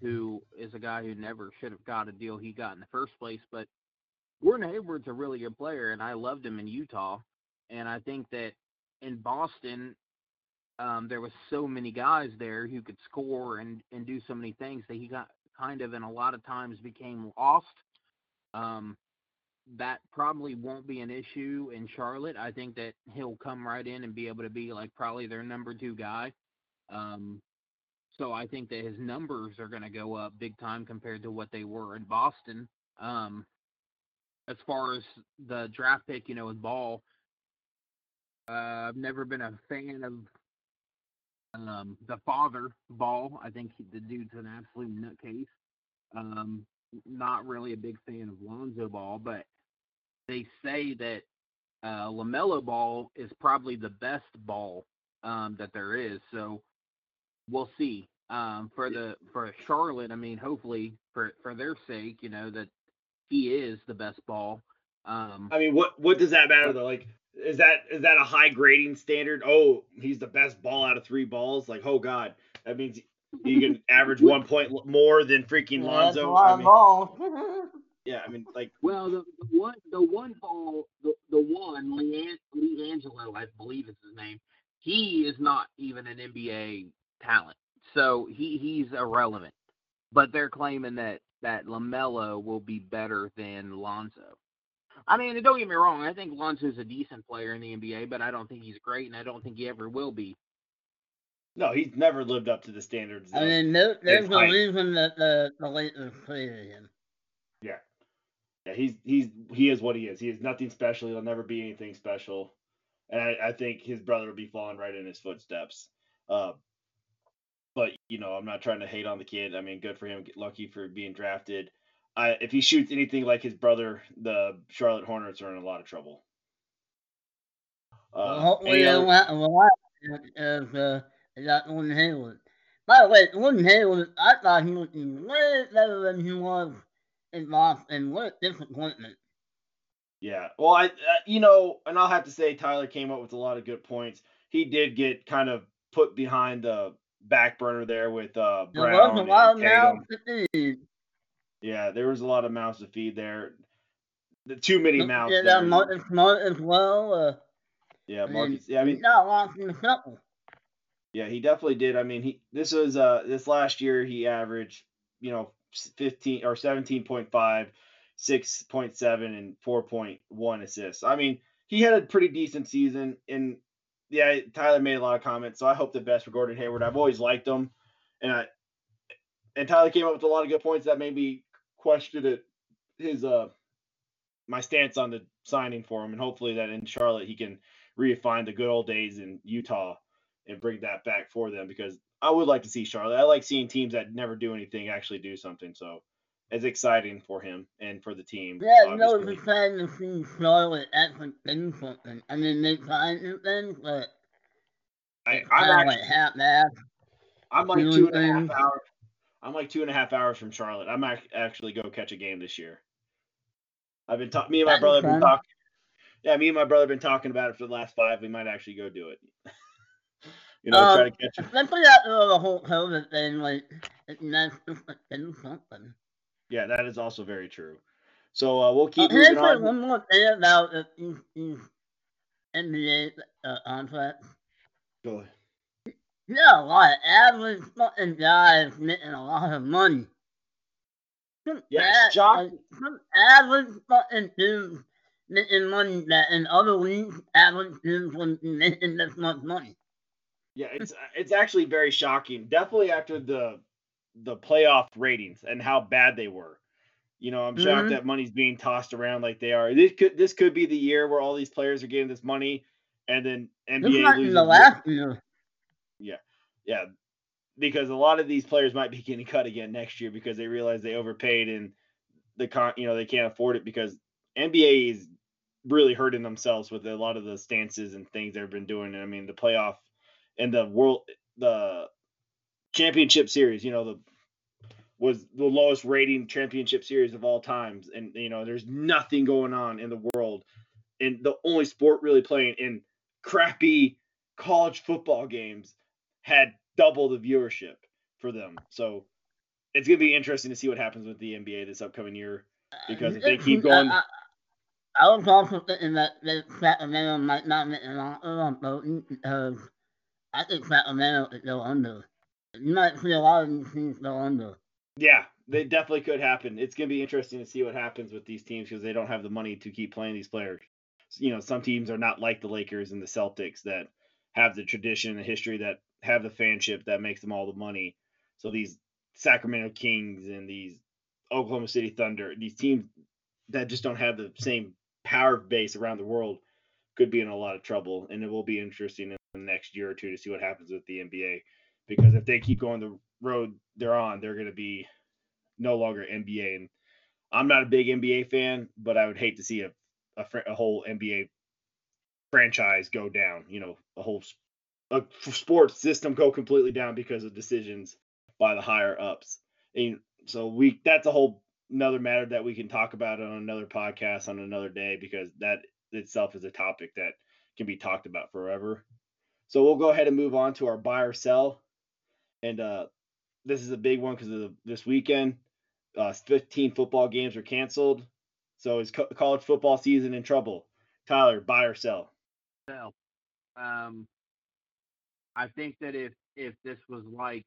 who is a guy who never should have got a deal he got in the first place. But Gordon Hayward's a really good player, and I loved him in Utah. And I think that in Boston, um, there was so many guys there who could score and, and do so many things that he got kind of, and a lot of times became lost. Um, that probably won't be an issue in Charlotte. I think that he'll come right in and be able to be, like, probably their number two guy. Um, so I think that his numbers are going to go up big time compared to what they were in Boston. Um, as far as the draft pick, you know, with Ball, uh, I've never been a fan of um, the father, Ball. I think he, the dude's an absolute nutcase. Um, not really a big fan of Lonzo Ball, but they say that uh, LaMelo Ball is probably the best Ball um, that there is. So we'll see. Um, for the for Charlotte, I mean, hopefully for, for their sake, you know, that he is the best Ball. Um, I mean, what what does that matter though? Like, is that is that a high grading standard? Oh, he's the best Ball out of three balls. Like, oh God, that means you can average one point more than freaking yeah, Lonzo. I mean, yeah, I mean, like. Well, the, the one, the one ball, the, the one, LiAngelo, I believe is his name. He is not even an N B A talent, so he, he's irrelevant. But they're claiming that that LaMelo will be better than Lonzo. I mean, don't get me wrong. I think Lonzo's a decent player in the N B A, but I don't think he's great, and I don't think he ever will be. No, he's never lived up to the standards. I mean, there, there's no height. Reason that the the Lakers traded him. Yeah, yeah, he's he's he is what he is. He is nothing special. He'll never be anything special, and I, I think his brother will be falling right in his footsteps. Uh, but you know, I'm not trying to hate on the kid. I mean, good for him. Get lucky for being drafted. I, if he shoots anything like his brother, the Charlotte Hornets are in a lot of trouble. Uh, well, hopefully, and, a lot of. Uh, Is that Gordon Hayward? By the way, Gordon Hayward, I thought he looked way better than he was in Boston. What a disappointment. Yeah, well, I, uh, you know, and I'll have to say Tyler came up with a lot of good points. He did get kind of put behind the back burner there with uh, Brown and Tatum. There was a lot of mouths to feed. Yeah, there was a lot of mouths to feed there. The, too many Look, mouths. Yeah, there. Marcus Smart as well. Uh, yeah, Marcus. Yeah, I mean, he's not lost in the couple. Yeah, he definitely did. I mean, he this was uh this last year he averaged, you know, fifteen or seventeen point five, six point seven and four point one assists. I mean, he had a pretty decent season, and yeah, Tyler made a lot of comments, so I hope the best for Gordon Hayward. I've always liked him, and I and Tyler came up with a lot of good points that made me question it, his uh my stance on the signing for him, and hopefully that in Charlotte he can refine the good old days in Utah and bring that back for them, because I would like to see Charlotte. I like seeing teams that never do anything actually do something. So it's exciting for him and for the team. Yeah, no, it's exciting to see Charlotte actually do something. I mean, they try new things, but I, I'm like half that. I'm like two and a half hours. I'm like two and a half hours from Charlotte. I might actually go catch a game this year. I've been talking. Me and my brother have been talking. Yeah, me and my brother have been talking about it for the last five. We might actually go do it. You know, um, try to catch him. Especially after the whole COVID thing, like, it's nice to do something. Yeah, that is also very true. So, uh, we'll keep uh, moving on. One more thing about the N B A uh, contract. Go ahead. Yeah, a lot of average fucking guys making a lot of money. Some yes, Jock. Like, some average fucking dudes making money that in other leagues, average dudes wouldn't be making this much money. Yeah, it's it's actually very shocking. Definitely after the the playoff ratings and how bad they were. You know, I'm mm-hmm. shocked that money's being tossed around like they are. This could this could be the year where all these players are getting this money, and then N B A loses the last year. Yeah, yeah, because a lot of these players might be getting cut again next year because they realize they overpaid and the con- you know they can't afford it, because N B A is really hurting themselves with a lot of the stances and things they've been doing. And I mean, the playoff. And the world, the championship series, you know, the was the lowest rating championship series of all times. And, you know, there's nothing going on in the world. And the only sport really playing in crappy college football games had double the viewership for them. So it's going to be interesting to see what happens with the N B A this upcoming year, because if they keep going. I, I, I was also thinking that Sacramento might not make an offer on Bolton, because I think Sacramento could go under. You might see a lot of these teams go under. Yeah, They definitely could happen. It's going to be interesting to see what happens with these teams because they don't have the money to keep playing these players. You know, some teams are not like the Lakers and the Celtics that have the tradition and the history, that have the fanship that makes them all the money. So these Sacramento Kings and these Oklahoma City Thunder, these teams that just don't have the same power base around the world could be in a lot of trouble. And it will be interesting in the next year or two to see what happens with the N B A, because if they keep going the road they're on, they're going to be no longer N B A. And I'm not a big N B A fan, but I would hate to see a, a, fr- a whole N B A franchise go down, you know, a whole a sports system go completely down because of decisions by the higher ups. And so we, that's a whole another matter that we can talk about on another podcast on another day, because that itself is a topic that can be talked about forever. So we'll go ahead and move on to our buy or sell. And uh, this is a big one because of the, this weekend, uh, fifteen football games are canceled. So is co- college football season in trouble? Tyler, buy or sell? Sell. Um, I think that if, if this was like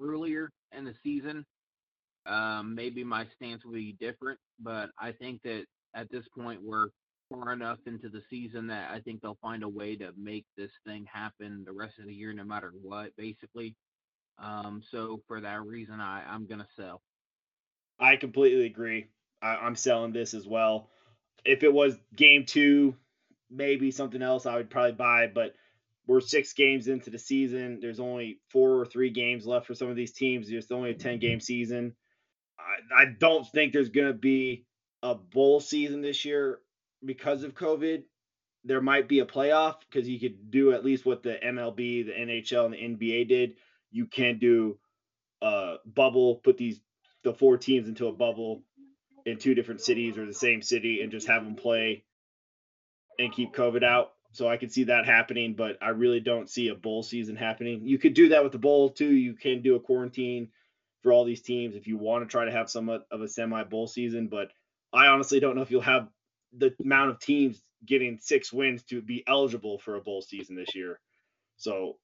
earlier in the season, um, maybe my stance would be different. But I think that at this point we're far enough into the season that I think they'll find a way to make this thing happen the rest of the year, no matter what, basically. Um, so for that reason, I, I'm going to sell. I completely agree. I, I'm selling this as well. If it was game two, maybe something else I would probably buy, but we're six games into the season. There's only four or three games left for some of these teams. There's only a ten game season. I, I don't think there's going to be a bowl season this year because of COVID. There might be a playoff because you could do at least what the M L B, the N H L, and the N B A did. You can do a bubble, put these the four teams into a bubble in two different cities or the same city and just have them play and keep COVID out. So I could see that happening, but I really don't see a bowl season happening. You could do that with the bowl too. You can do a quarantine for all these teams if you want to try to have somewhat of a semi bowl season, but I honestly don't know if you'll have the amount of teams getting six wins to be eligible for a bowl season this year. So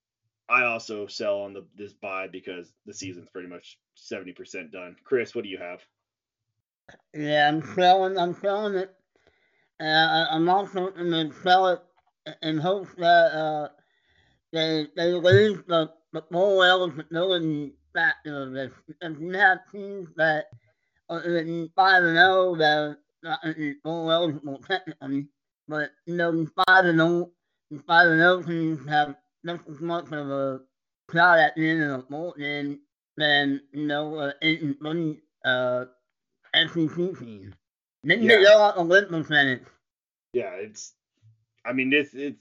I also sell on the this buy because the season's pretty much seventy percent done. Chris, what do you have? Yeah, I'm selling. I'm selling it. Uh, I'm also going to sell it in hopes that uh, they they lose the, the bowl eligibility factor of this. If you have teams that are five and oh, they're not going to be bowl eligible technically. But, you know, five and oh, five and oh teams have just as much of a shot at the end of the bowl game than, you know, an eight and three uh, S E C team. Then yeah. They go out the win percentage. Yeah, it's, I mean, it's, it's,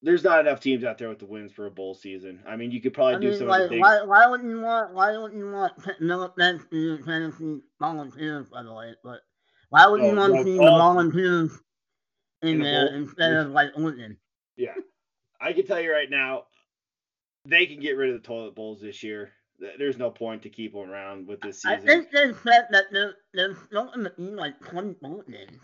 there's not enough teams out there with the wins for a bowl season. I mean, you could probably I do mean, some like, of the things. Why, why would you want, why would you want, no offense to your Tennessee Volunteers, by the way, but why would oh, you want to see the Volunteers in, in there bowl, instead of, like, Oregon? Yeah. I can tell you right now, they can get rid of the toilet bowls this year. There's no point to keep them around with this season. I think they said that there, there's something to be like twenty bowl games.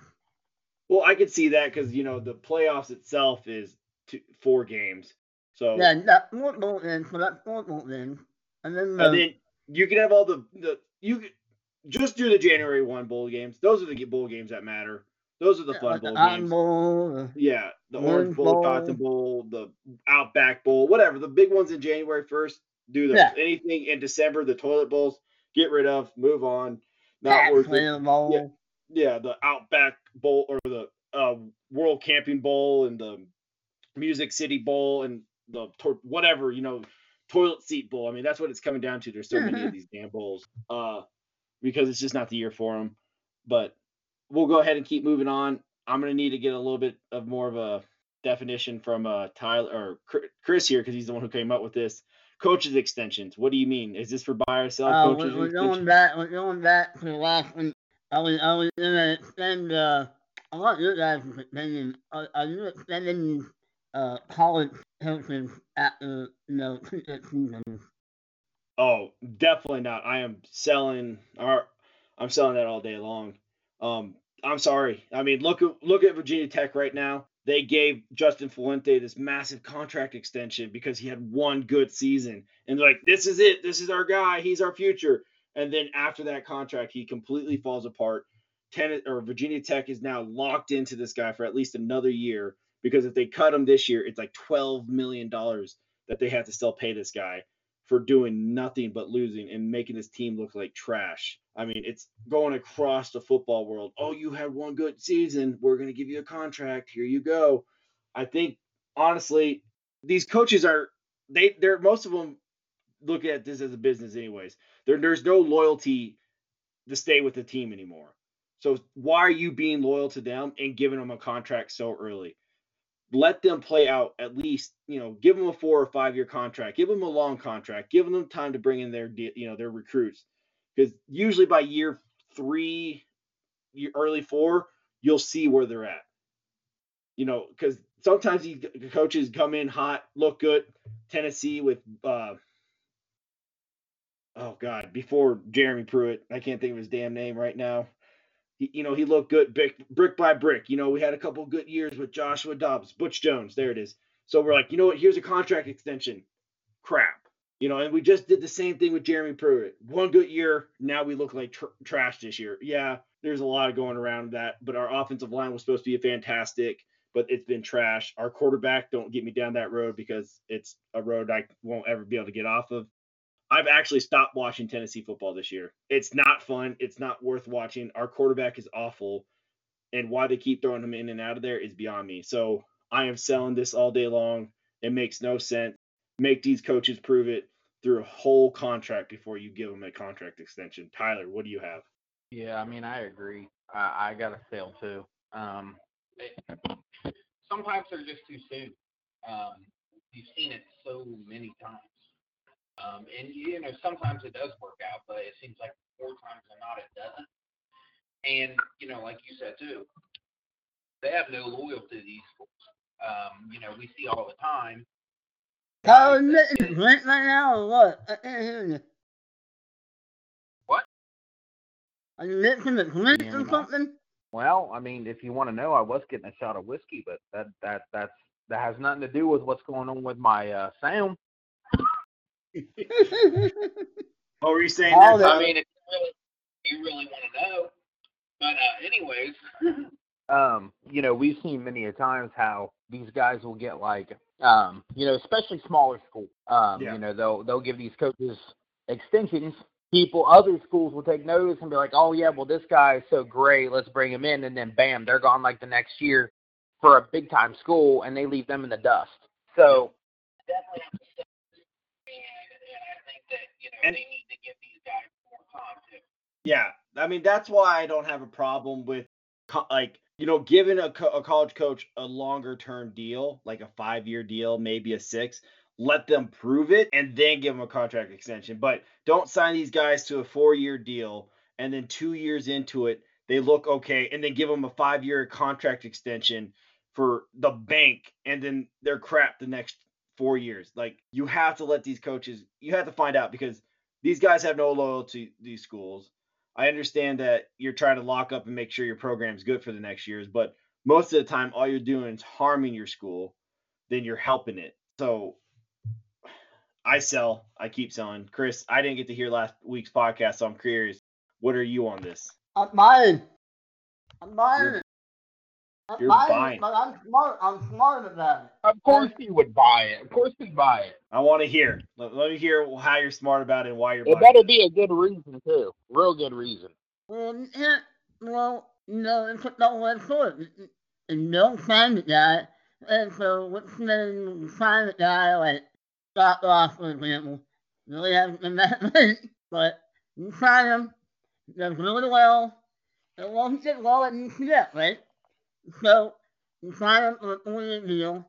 Well, I could see that because, you know, the playoffs itself is two, four games. So yeah, that four bowl games, so that's four bowl games. And then, the, and then you can have all the, the – you could just do the January first bowl games. Those are the bowl games that matter. Those are the fun like bowl the games. Bowl, yeah, the Orange Bowl, bowl, Cotton Bowl, the Outback Bowl, whatever. The big ones in January first, do them. Yeah. Anything in December, the toilet bowls, get rid of, move on. Not worth it. Yeah, yeah, the Outback Bowl or the uh, World Camping Bowl and the Music City Bowl and the tor- whatever, you know, toilet seat bowl. I mean, that's what it's coming down to. There's so mm-hmm. many of these damn bowls uh, because it's just not the year for them. But we'll go ahead and keep moving on. I'm going to need to get a little bit of more of a definition from uh, Tyler or Chris here because he's the one who came up with this. Coaches extensions. What do you mean? Is this for buy or sell? Uh, we're, we're going back. We're going back to last week. I was, I was going to extend. Uh, I want your guys' opinion. Are, are you extending uh, college coaches after you know two seasons? Oh, definitely not. I am selling. Our, I'm selling that all day long. Um, I'm sorry. I mean, look at look at Virginia Tech right now. They gave Justin Fuente this massive contract extension because he had one good season, and they're like, "This is it. This is our guy. He's our future." And then after that contract, he completely falls apart. Ten, or Virginia Tech is now locked into this guy for at least another year, because if they cut him this year, it's like twelve million dollars that they have to still pay this guy for doing nothing but losing and making this team look like trash. I mean, it's going across the football world. Oh, you had one good season. We're going to give you a contract. Here you go. I think, honestly, these coaches are – they they're most of them look at this as a business anyways. There, there's no loyalty to stay with the team anymore. So why are you being loyal to them and giving them a contract so early? Let them play out at least, you know, give them a four or five year contract, give them a long contract, give them time to bring in their, you know, their recruits. Because usually by year three, early four, you'll see where they're at. You know, because sometimes these coaches come in hot, look good. Tennessee with, uh, oh God, before Jeremy Pruitt, I can't think of his damn name right now. He, you know, he looked good brick, brick by brick. You know, we had a couple of good years with Joshua Dobbs, Butch Jones. There it is. So we're like, you know what? Here's a contract extension. Crap. You know, and we just did the same thing with Jeremy Pruitt. One good year. Now we look like tr- trash this year. Yeah, there's a lot of going around that. But our offensive line was supposed to be fantastic, but it's been trash. Our quarterback, don't get me down that road, because it's a road I won't ever be able to get off of. I've actually stopped watching Tennessee football this year. It's not fun. It's not worth watching. Our quarterback is awful, and why they keep throwing him in and out of there is beyond me. So I am selling this all day long. It makes no sense. Make these coaches prove it through a whole contract before you give them a contract extension. Tyler, what do you have? Yeah, I mean, I agree. I, I got to sell too. Um, it, sometimes they're just too soon. Um, you've seen it so many times. Um, and, you know, sometimes it does work out, but it seems like more times than not it doesn't. And, you know, like you said, too, they have no loyalty to these schools. Um, you know, we see all the time. Tyler, you're right now or what? I can't hear you. What? Are you mixing the drink or something? Well, I mean, if you want to know, I was getting a shot of whiskey, but that that that's, that has nothing to do with what's going on with my uh, sound. What were you saying? All that? I mean, if you really, you really want to know. But uh, anyways, um, you know, we've seen many a times how these guys will get like, um, you know, especially smaller schools. Um, yeah. You know, they'll they'll give these coaches extensions. People, other schools will take notice and be like, oh yeah, well this guy is so great, let's bring him in, and then bam, they're gone like the next year for a big time school, and they leave them in the dust. So. Definitely. And, they need to give these guys more time too. Yeah, I mean, that's why I don't have a problem with, co- like, you know, giving a, co- a college coach a longer-term deal, like a five-year deal, maybe a six, let them prove it, and then give them a contract extension. But don't sign these guys to a four-year deal, and then two years into it, they look okay, and then give them a five-year contract extension for the bank, and then they're crap the next four years. Like, you have to let these coaches, you have to find out, because these guys have no loyalty to these schools. I understand that you're trying to lock up and make sure your program's good for the next years, but most of the time, all you're doing is harming your school, then you're helping it. So I sell, I keep selling. Chris, I didn't get to hear last week's podcast, so I'm curious. What are you on this? I'm buying. I'm buying. You're, you're buying, buying. But I'm smart. I'm smart about it. Of course you would buy it. Of course you buy it. I want to hear. Let, let me hear how you're smart about it and why you're it buying it. It better be a good reason, too. Real good reason. Well, yeah, well no, it's not one sort. You don't sign the guy. And so what's the name of the sign the guy, like Scott Ross, for example? Really hasn't been that late, but you sign him. He does really well. It won't get well at U C F, right? So, you sign up for a three-year deal,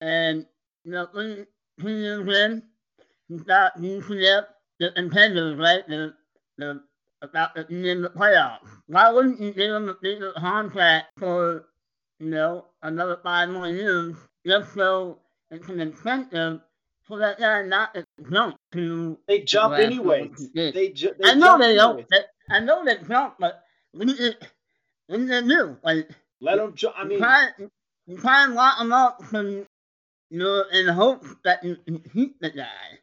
and you know, three, two years in, you start U C F, the contenders, right? They're, they're about to be in the playoffs. Why wouldn't you give them a bigger contract for, you know, another five more years, just so it's an incentive for that guy not to jump to... They jump the anyways. They ju- they I know jump they anyways. don't. They, I know they jump, but we just... What do they do? Like, let them jump. I mean, try, try and lock them up from, you know, in hopes that you can keep the guy.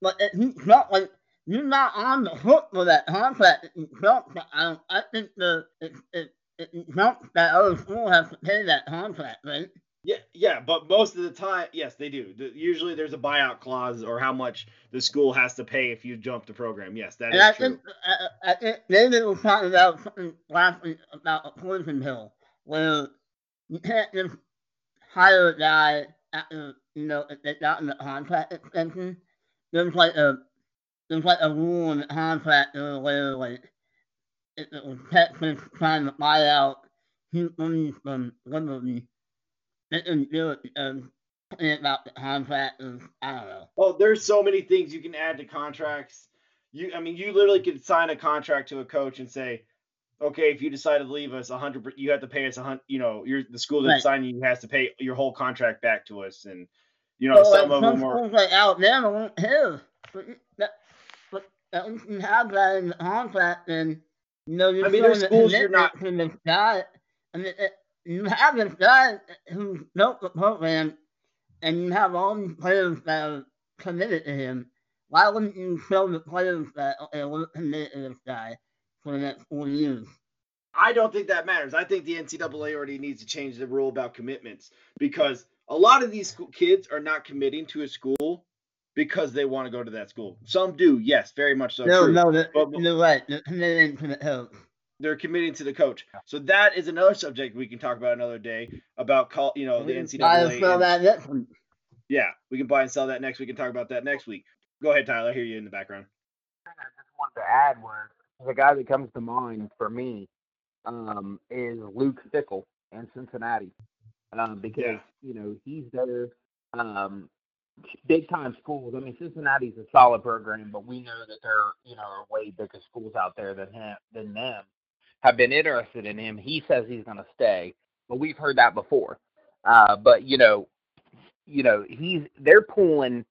But if he's not, like, you're not on the hook for that contract. It jumps. I, I think the it, it, it jumps that other school has to pay that contract, right? Yeah, yeah, but most of the time, yes, they do. The, usually there's a buyout clause or how much the school has to pay if you jump the program. Yes, that and is I true. Think, I, I think David was talking about something last week about a poison pill, where you can't just hire a guy after, you know, if they've gotten a contract extension. There's like a, there's like a rule in the contract where, like, if it was Texas trying to buy out two things from Liberty, they can do it because about the contract is, I don't know. Well, there's so many things you can add to contracts. You, I mean, you literally could sign a contract to a coach and say, okay, if you decide to leave us one hundred percent, you have to pay us one hundred, you know, you're, the school that right. signed you has to pay your whole contract back to us. And, you know, so, some like, of some them are. Like Alabama won't care. But, that, but at least you have that in the contract. And, you know, you're I mean, there's schools you're not. To this guy. I mean, it, you have this guy who's built the program, and you have all these players that are committed to him. Why wouldn't you show the players that, okay, we're committed to this guy for the next four years? I don't think that matters. I think the N C double A already needs to change the rule about commitments, because a lot of these kids are not committing to a school because they want to go to that school. Some do, yes, very much so. No, true. no, they're, but, they're right. They're committing to the help. They're committing to the coach. So that is another subject we can talk about another day about, call, you know, the N C double A. Buy and sell that next week. Yeah, we can buy and sell that next week. We can talk about that next week. Go ahead, Tyler. I hear you in the background. I just wanted to add was the guy that comes to mind for me um, is Luke Fickell in Cincinnati um, because, yeah. you know, he's there. Um, Big-time schools. I mean, Cincinnati's a solid program, but we know that there, you know, are way bigger schools out there than him, than them. Have been interested in him. He says he's going to stay, but we've heard that before. Uh, but you know, you know, he's they're pulling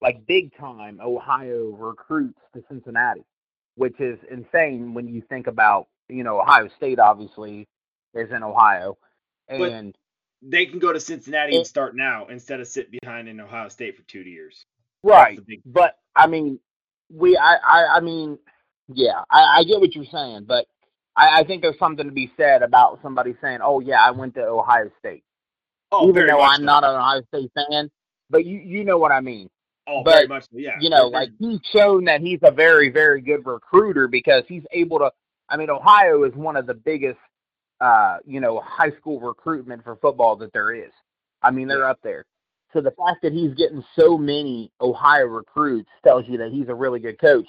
like big time Ohio recruits to Cincinnati, which is insane when you think about you know Ohio State obviously is in Ohio, and but they can go to Cincinnati it, and start now instead of sit behind in Ohio State for two years. Right, big- but I mean, we I I, I mean, yeah, I, I get what you're saying, but. I think there's something to be said about somebody saying, "Oh yeah, I went to Ohio State," oh, even though I'm so. not an Ohio State fan. But you, you know what I mean. Oh, but, very much. So. Yeah. You know, like he's shown that he's a very, very good recruiter because he's able to. I mean, Ohio is one of the biggest, uh, you know, high school recruitment for football that there is. I mean, they're yeah. up there. So the fact that he's getting so many Ohio recruits tells you that he's a really good coach.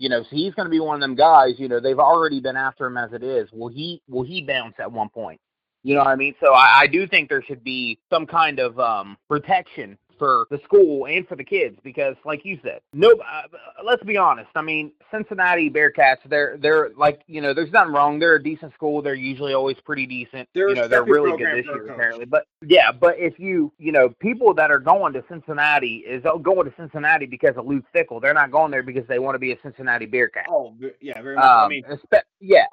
You know, so he's going to be one of them guys, you know, they've already been after him as it is. Will he will he bounce at one point? You know what I mean? So I, I do think there should be some kind of um, protection for the school and for the kids because, like you said, no, uh, let's be honest. I mean, Cincinnati Bearcats, they're, they're like, you know, there's nothing wrong. They're a decent school. They're usually always pretty decent. They're you know, they're really good this year, coach. apparently. But, yeah, but if you, you know, people that are going to Cincinnati is going to Cincinnati because of Luke Fickell. They're not going there because they want to be a Cincinnati Bearcat. Oh, yeah, very much. Um, I mean, espe- yeah.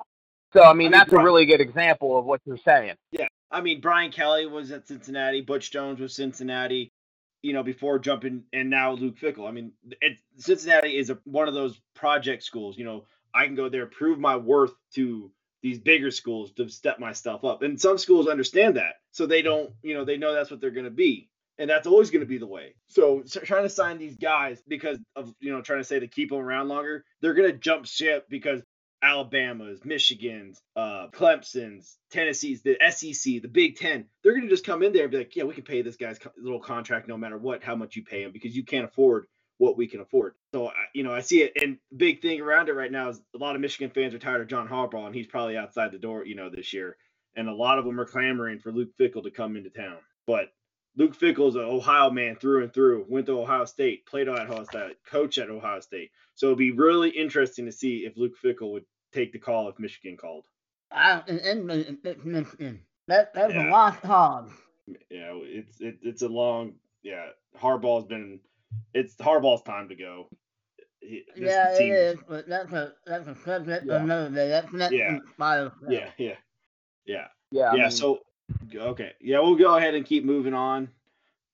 So, I mean, I mean that's Brian, a really good example of what you're saying. Yeah. I mean, Brian Kelly was at Cincinnati. Butch Jones was Cincinnati. You know, before jumping, and now Luke Fickell. I mean, it, Cincinnati is a, one of those project schools. You know, I can go there, prove my worth to these bigger schools to step my stuff up. And some schools understand that, so they don't. You know, they know that's what they're going to be, and that's always going to be the way. So, so trying to sign these guys because of you know trying to say to keep them around longer, they're going to jump ship because Alabama's, Michigan's, uh, Clemson's, Tennessee's, the S E C, the Big Ten, they're going to just come in there and be like, yeah, we can pay this guy's co- little contract no matter what, how much you pay him, because you can't afford what we can afford. So, you know, I see it. And the big thing around it right now is a lot of Michigan fans are tired of John Harbaugh, and he's probably outside the door, you know, this year. And a lot of them are clamoring for Luke Fickell to come into town. But Luke Fickell's an Ohio man through and through, went to Ohio State, played at Ohio State, coached at Ohio State. So it'd be really interesting to see if Luke Fickell would take the call if Michigan called. I and Michigan. That that's yeah. a lost cause. Yeah, it's it, it's a long yeah. Harbaugh's been it's Harbaugh's time to go. This yeah, team, it is, but that's a that's a subject yeah. for another day. That's not yeah. yeah, yeah, yeah, yeah, yeah. I mean, so okay, yeah, we'll go ahead and keep moving on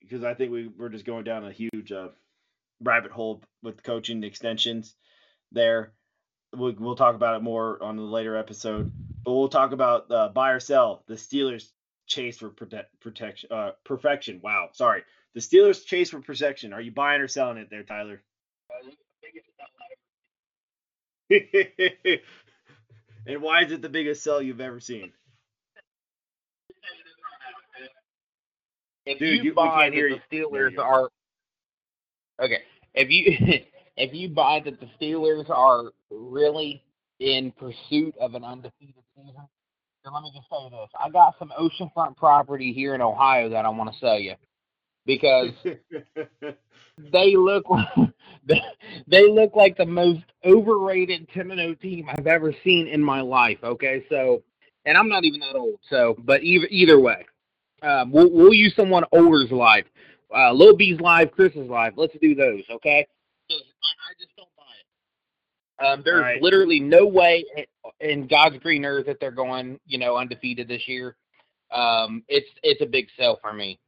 because I think we we're just going down a huge uh, rabbit hole with coaching extensions there. We'll, we'll talk about it more on the later episode, but we'll talk about uh, buy or sell. The Steelers chase for prote- protection, uh, perfection. Wow. Sorry. The Steelers chase for perfection. Are you buying or selling it there, Tyler? And why is it the biggest sell you've ever seen? If Dude, you, you buy that the Steelers you. are okay, if you if you buy that the Steelers are really in pursuit of an undefeated season, then let me just say this: I got some oceanfront property here in Ohio that I want to sell you because they look like, they look like the most overrated ten and oh team I've ever seen in my life. Okay, so and I'm not even that old, so but either either way. Um, we'll, we'll use someone older's live. Uh, Lil B's live, Chris's live. Let's do those, okay? I, I just don't buy it. Um, there's right. literally no way in God's green earth that they're going, you know, undefeated this year. Um, it's it's a big sell for me.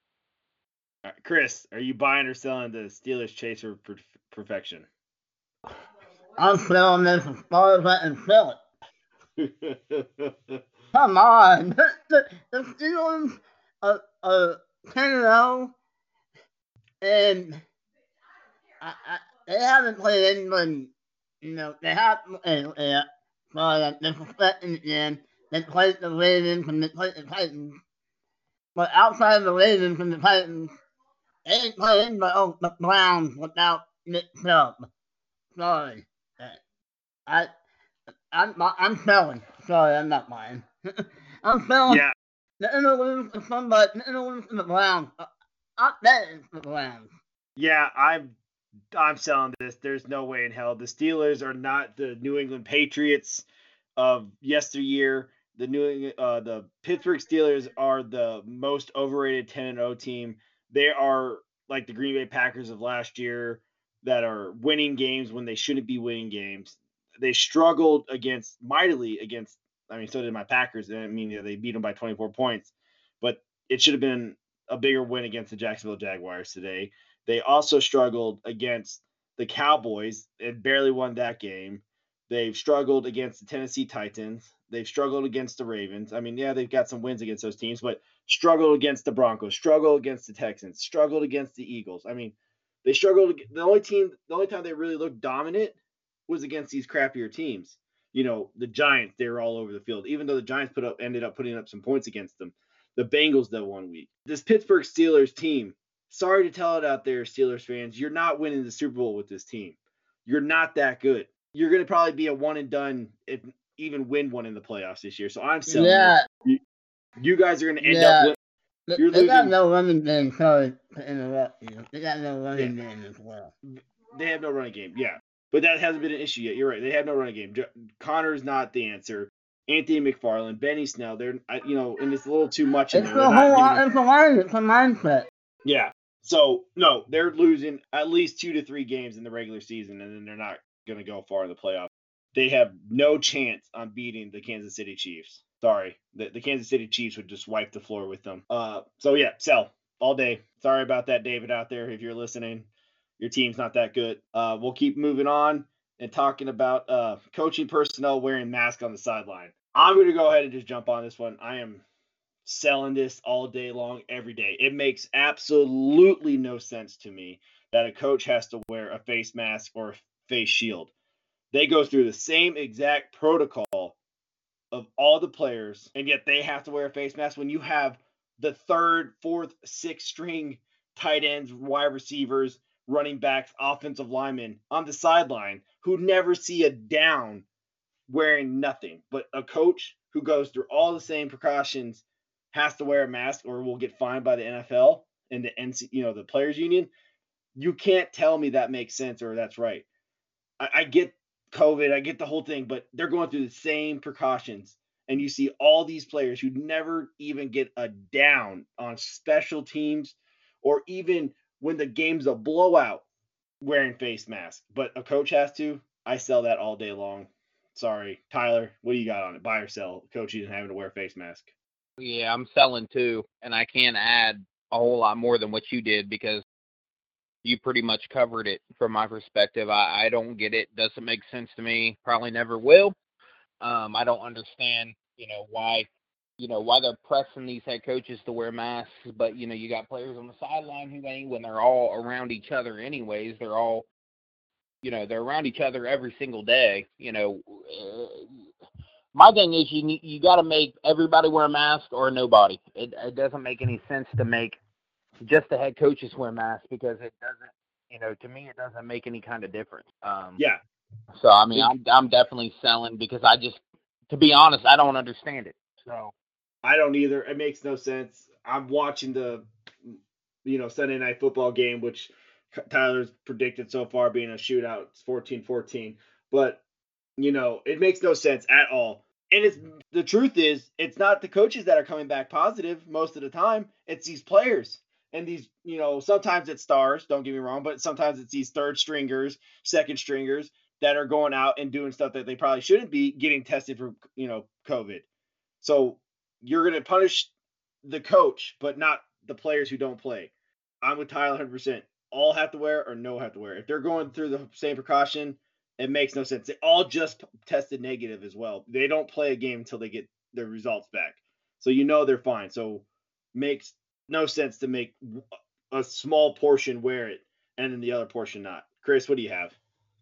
All right, Chris, are you buying or selling the Steelers chase for per- perfection? I'm selling this as far as I can sell it. Come on. the, the, the Steelers... Uh, uh, ten and oh, and I, I, they haven't played anyone, you know, they haven't played yet, so I'm disrespecting again. They played the Ravens and they played the Titans, but outside of the Ravens and the Titans, they didn't play anybody else but Browns without Nick Chubb. Sorry. I, I'm, I'm selling. Sorry, I'm not buying. I'm selling. Yeah. The interludes of somebody, the interludes of the Browns. I bet it's the Browns. Yeah, I'm, I'm selling this. There's no way in hell. The Steelers are not the New England Patriots of yesteryear. The New England, uh, the Pittsburgh Steelers are the most overrated ten and oh team. They are like the Green Bay Packers of last year that are winning games when they shouldn't be winning games. They struggled against mightily against. I mean, so did my Packers. I mean, you know, they beat them by twenty-four points, but it should have been a bigger win against the Jacksonville Jaguars today. They also struggled against the Cowboys and barely won that game. They've struggled against the Tennessee Titans. They've struggled against the Ravens. I mean, yeah, they've got some wins against those teams, but struggled against the Broncos, struggled against the Texans, struggled against the Eagles. I mean, they struggled. The only team, the only time they really looked dominant was against these crappier teams. You know, the Giants, they were all over the field, even though the Giants put up ended up putting up some points against them. The Bengals that one week. This Pittsburgh Steelers team, sorry to tell it out there, Steelers fans, you're not winning the Super Bowl with this team. You're not that good. You're going to probably be a one and done, if even win one in the playoffs this year. So I'm selling yeah. you, you guys are going to end yeah. up winning. You're they losing. got no running game. Sorry to interrupt you. They got no running yeah. game as well. They have no running game, yeah. But that hasn't been an issue yet. You're right. They have no running game. Connor's not the answer. Anthony McFarland, Benny Snell, they're, you know, and it's a little too much. In it's, there. A whole lot, it's a line. It's a mindset. Yeah. So, no, they're losing at least two to three games in the regular season, and then they're not going to go far in the playoffs. They have no chance on beating the Kansas City Chiefs. Sorry. The, the Kansas City Chiefs would just wipe the floor with them. Uh. So, yeah, sell all day. Sorry about that, David, out there, if you're listening. Your team's not that good. Uh, we'll keep moving on and talking about uh, coaching personnel wearing masks on the sideline. I'm going to go ahead and just jump on this one. I am selling this all day long, every day. It makes absolutely no sense to me that a coach has to wear a face mask or a face shield. They go through the same exact protocol of all the players, and yet they have to wear a face mask when you have the third, fourth, sixth string tight ends, wide receivers, running backs, offensive linemen on the sideline who never see a down wearing nothing. But a coach who goes through all the same precautions has to wear a mask or will get fined by the N F L and the N C, you know, the players union. You can't tell me that makes sense or that's right. I, I get COVID, I get the whole thing, but they're going through the same precautions. And you see all these players who never even get a down on special teams or even when the game's a blowout, wearing face masks. But a coach has to. I sell that all day long. Sorry. Tyler, what do you got on it? Buy or sell? Coach isn't having to wear a face mask. Yeah, I'm selling too. And I can't add a whole lot more than what you did because you pretty much covered it from my perspective. I, I don't get it. Doesn't make sense to me. Probably never will. Um, I don't understand, you know, why, you know, why they're pressing these head coaches to wear masks. But, you know, you got players on the sideline who ain't, when they're all around each other anyways. They're all, you know, they're around each other every single day. You know, uh, my thing is you you got to make everybody wear a mask or nobody. It, it doesn't make any sense to make just the head coaches wear masks, because it doesn't, you know, to me it doesn't make any kind of difference. Um, yeah. So I mean, I'm I'm definitely selling, because I just, to be honest, I don't understand it. So I don't either. It makes no sense. I'm watching the, you know, Sunday Night Football game, which Tyler's predicted so far being a shootout. It's fourteen fourteen, but you know, it makes no sense at all. And it's, the truth is, it's not the coaches that are coming back positive most of the time. It's these players. And these, you know, sometimes it's stars, don't get me wrong, but sometimes it's these third stringers, second stringers that are going out and doing stuff that they probably shouldn't be, getting tested for, you know, COVID. So you're going to punish the coach, but not the players who don't play. I'm with Tyler one hundred percent. All have to wear or no have to wear. If they're going through the same precaution, it makes no sense. They all just tested negative as well. They don't play a game until they get their results back. So you know they're fine. So makes no sense to make a small portion wear it and then the other portion not. Chris, what do you have?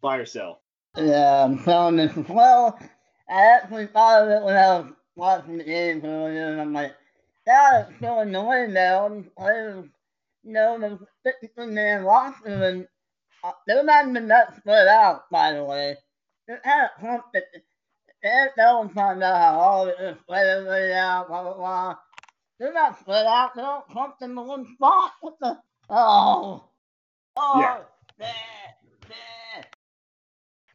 Buy or sell? Yeah, I'm selling this as well. I actually thought of it when I was watching the games earlier, and I'm like, that is so annoying now. These players, you know, the fifty-three man roster, and they're not even that split out, by the way. They're kind of clumped. The N F L is talking about how all the players laid out, blah, blah, blah. They're not split out. They don't clump in the one spot. What the? Oh. Oh. Yeah. Bleh, bleh.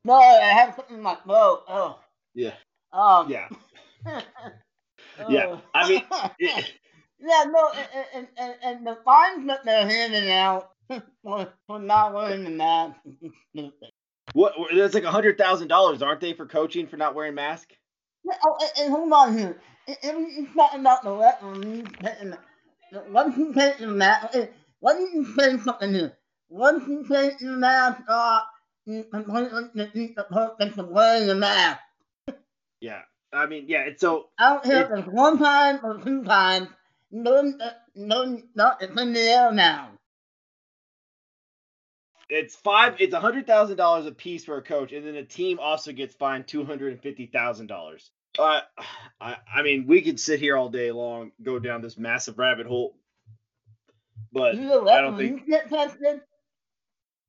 No, I have something in my throat. Oh. Yeah. Um. Yeah. oh. Yeah. I mean. Yeah, yeah no, and, and, and, and the fines that they're handing out for, for not wearing the mask. What? That's like one hundred thousand dollars, aren't they, for coaching for not wearing mask? Oh, and, and hold on here. Everything's not about the referee taking the mask. Once you take your mask, once you say something new, once you take your mask off, you completely defeat the purpose of wearing your mask. Yeah, I mean, yeah, it's so... I don't care if it's one time or two times. No, no, no, it's in the air now. It's five. It's one hundred thousand dollars a piece for a coach, and then the team also gets fined two hundred fifty thousand dollars. Uh, I, I mean, we could sit here all day long, go down this massive rabbit hole, but you know, I don't think.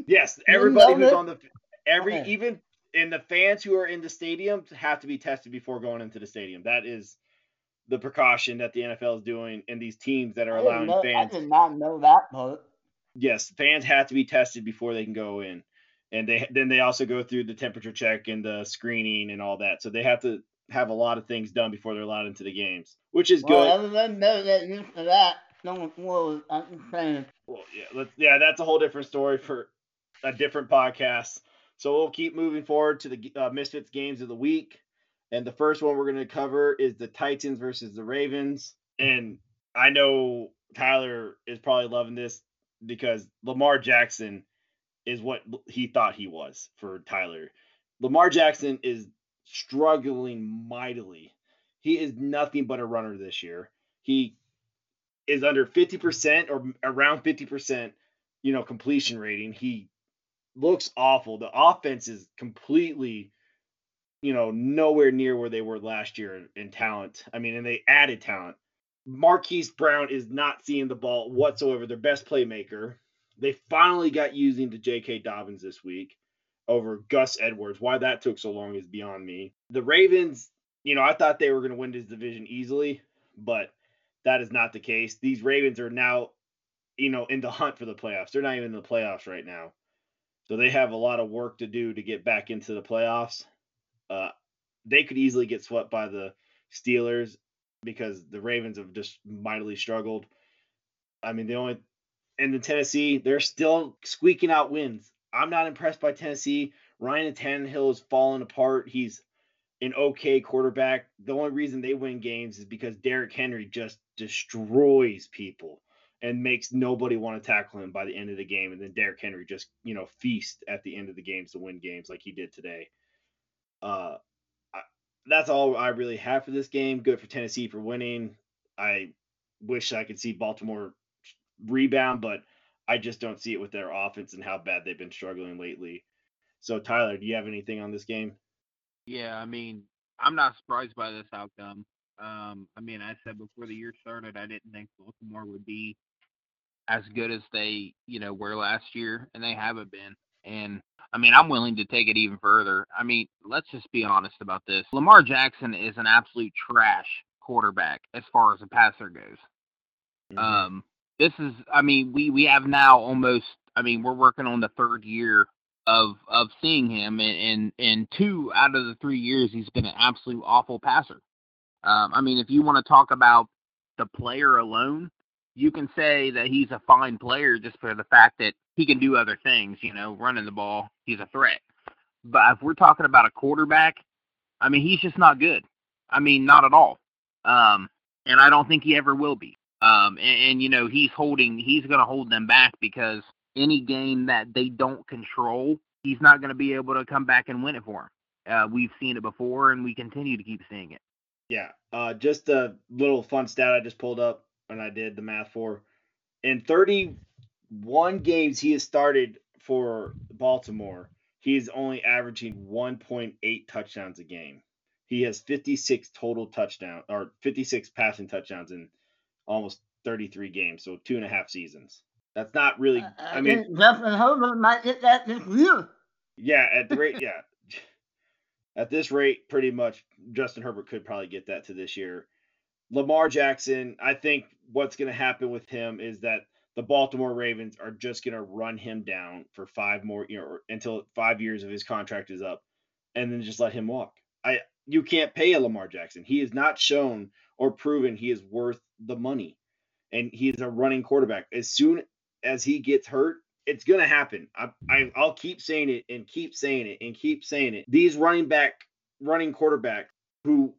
Yes, everybody who's it? on the every okay. even and the fans who are in the stadium have to be tested before going into the stadium. That is the precaution that the N F L is doing, and these teams that are I allowing know, fans. I did not know that part. Yes, fans have to be tested before they can go in, and they then they also go through the temperature check and the screening and all that. So they have to have a lot of things done before they're allowed into the games, which is well, good. Other than that, that used to that, no one was. I'm just saying. Well, yeah, let's, yeah, that's a whole different story for a different podcast. So we'll keep moving forward to the uh, Misfits games of the week, and the first one we're going to cover is the Titans versus the Ravens. And I know Tyler is probably loving this because Lamar Jackson is what he thought he was for Tyler. Lamar Jackson is struggling mightily. He is nothing but a runner this year. He is under fifty percent or around fifty percent, you know, completion rating. He looks awful. The offense is completely, you know, nowhere near where they were last year in talent. I mean, and they added talent. Marquise Brown is not seeing the ball whatsoever. Their best playmaker. They finally got using to J K Dobbins this week over Gus Edwards. Why that took so long is beyond me. The Ravens, you know, I thought they were going to win this division easily, but that is not the case. These Ravens are now, you know, in the hunt for the playoffs. They're not even in the playoffs right now. So they have a lot of work to do to get back into the playoffs. Uh, they could easily get swept by the Steelers because the Ravens have just mightily struggled. I mean, the only and the Tennessee, they're still squeaking out wins. I'm not impressed by Tennessee. Ryan Tannehill is falling apart. He's an okay quarterback. The only reason they win games is because Derrick Henry just destroys people. and makes nobody want to tackle him by the end of the game. And then Derrick Henry just, you know, feasts at the end of the games to win games like he did today. Uh, I, that's all I really have for this game. Good for Tennessee for winning. I wish I could see Baltimore rebound, but I just don't see it with their offense and how bad they've been struggling lately. So, Tyler, do you have anything on this game? Yeah, I mean, I'm not surprised by this outcome. Um, I mean, I said before the year started, I didn't think Baltimore would be as good as they, you know, were last year, and they haven't been. And, I mean, I'm willing to take it even further. I mean, let's just be honest about this. Lamar Jackson is an absolute trash quarterback as far as a passer goes. Mm-hmm. Um, this is, I mean, we, we have now almost, I mean, we're working on the third year of of seeing him, and, and, and two out of the three years he's been an absolute awful passer. Um, I mean, if you want to talk about the player alone, you can say that he's a fine player just for the fact that he can do other things, you know, running the ball, he's a threat. But if we're talking about a quarterback, I mean, he's just not good. I mean, not at all. Um, and I don't think he ever will be. Um, and, and, you know, he's holding, he's going to hold them back because any game that they don't control, he's not going to be able to come back and win it for him. Uh, we've seen it before, and we continue to keep seeing it. Yeah, uh, just a little fun stat I just pulled up, and I did the math for. In thirty-one games he has started for Baltimore, he is only averaging one point eight touchdowns a game. He has fifty-six total touchdowns, or fifty-six passing touchdowns in almost thirty-three games, so two and a half seasons. That's not really. Uh, I mean, Justin Herbert might hit that this year. Yeah, at the rate, yeah. At this rate, pretty much Justin Herbert could probably get that to this year. Lamar Jackson, I think what's going to happen with him is that the Baltimore Ravens are just going to run him down for five more, you know, until five years of his contract is up, and then just let him walk. I you can't pay a Lamar Jackson. He has not shown or proven he is worth the money, and he's a running quarterback. As soon as he gets hurt, it's going to happen. I, I, I'll keep saying it and keep saying it and keep saying it. These running back, running quarterback who,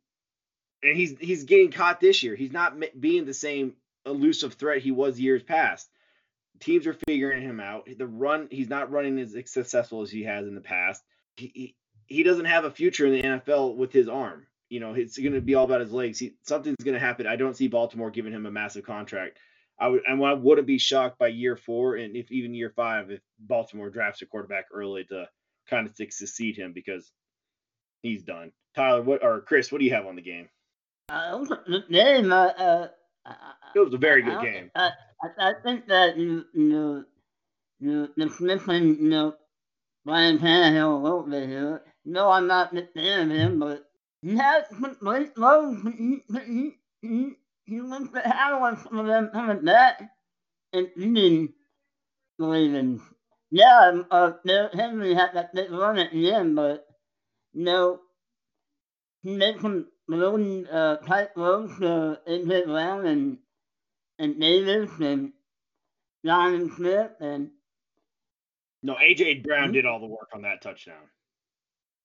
and he's he's getting caught this year. He's not being the same elusive threat he was years past. Teams are figuring him out. The run, he's not running as successful as he has in the past. He he, he doesn't have a future in the N F L with his arm. You know, it's going to be all about his legs. He, something's going to happen. I don't see Baltimore giving him a massive contract. I would, and I wouldn't be shocked by year four and if even year five if Baltimore drafts a quarterback early to kind of succeed him because he's done. Tyler, what or Chris, what do you have on the game? Uh, the game, uh, uh, it was a very good I, game. I, I, I think that you, you, you, dismissing, you know, Ryan Tannehill a little bit here. No, I'm not a fan of him, but he has some great loads. He, he, he, He went to have one of them coming back and beating the Ravens. Yeah, uh, Henry had that big run at the end, but, you know, he made some really uh, tight throws to A J Brown and, and Davis and John Smith. And no, A J Brown did all the work on that touchdown.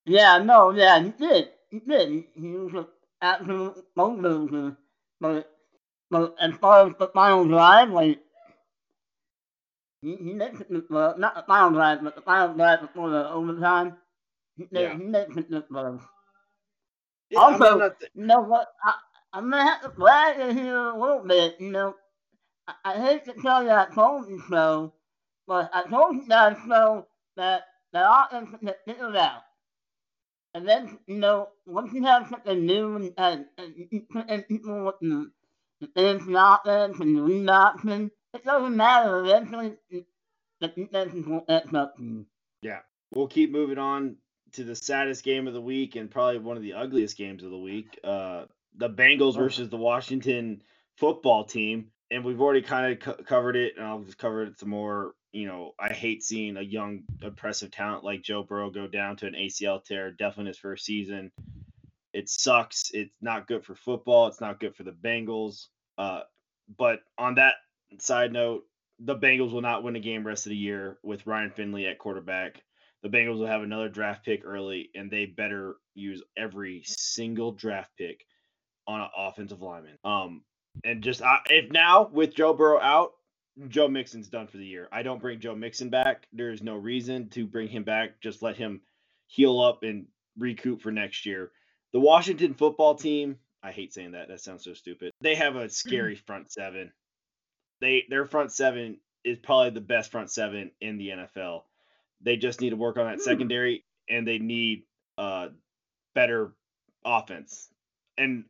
Yeah, no, yeah, he did. He did. He was an absolute bulldozer. But, but as far as the final drive, like, he, he makes it, well, not the final drive, but the final drive before the overtime, he, yeah. he makes it this first. Yeah, also, th- you know what, I, I'm going to have to flag it here a little bit, you know, I, I hate to tell you I told you so, but I told you guys so that the offense can get figured out. And then, you know, once you have something new and, and, and people with the fancy offense and the lead option, it doesn't matter. Eventually, the defenses will catch up to you. Yeah. We'll keep moving on to the saddest game of the week and probably one of the ugliest games of the week, uh, the Bengals versus the Washington football team. And we've already kind of co- covered it, and I'll just cover it some more. You know, I hate seeing a young, impressive talent like Joe Burrow go down to an A C L tear, definitely his first season. It sucks. It's not good for football. It's not good for the Bengals. Uh, but on that side note, the Bengals will not win a game rest of the year with Ryan Finley at quarterback. The Bengals will have another draft pick early, and they better use every single draft pick on an offensive lineman. Um, and just I, if now with Joe Burrow out, Joe Mixon's done for the year. I don't bring Joe Mixon back. There is no reason to bring him back. Just let him heal up and recoup for next year. The Washington football team, I hate saying that. That sounds so stupid. They have a scary front seven. They Their front seven is probably the best front seven in the N F L. They just need to work on that secondary, and they need uh, better offense. And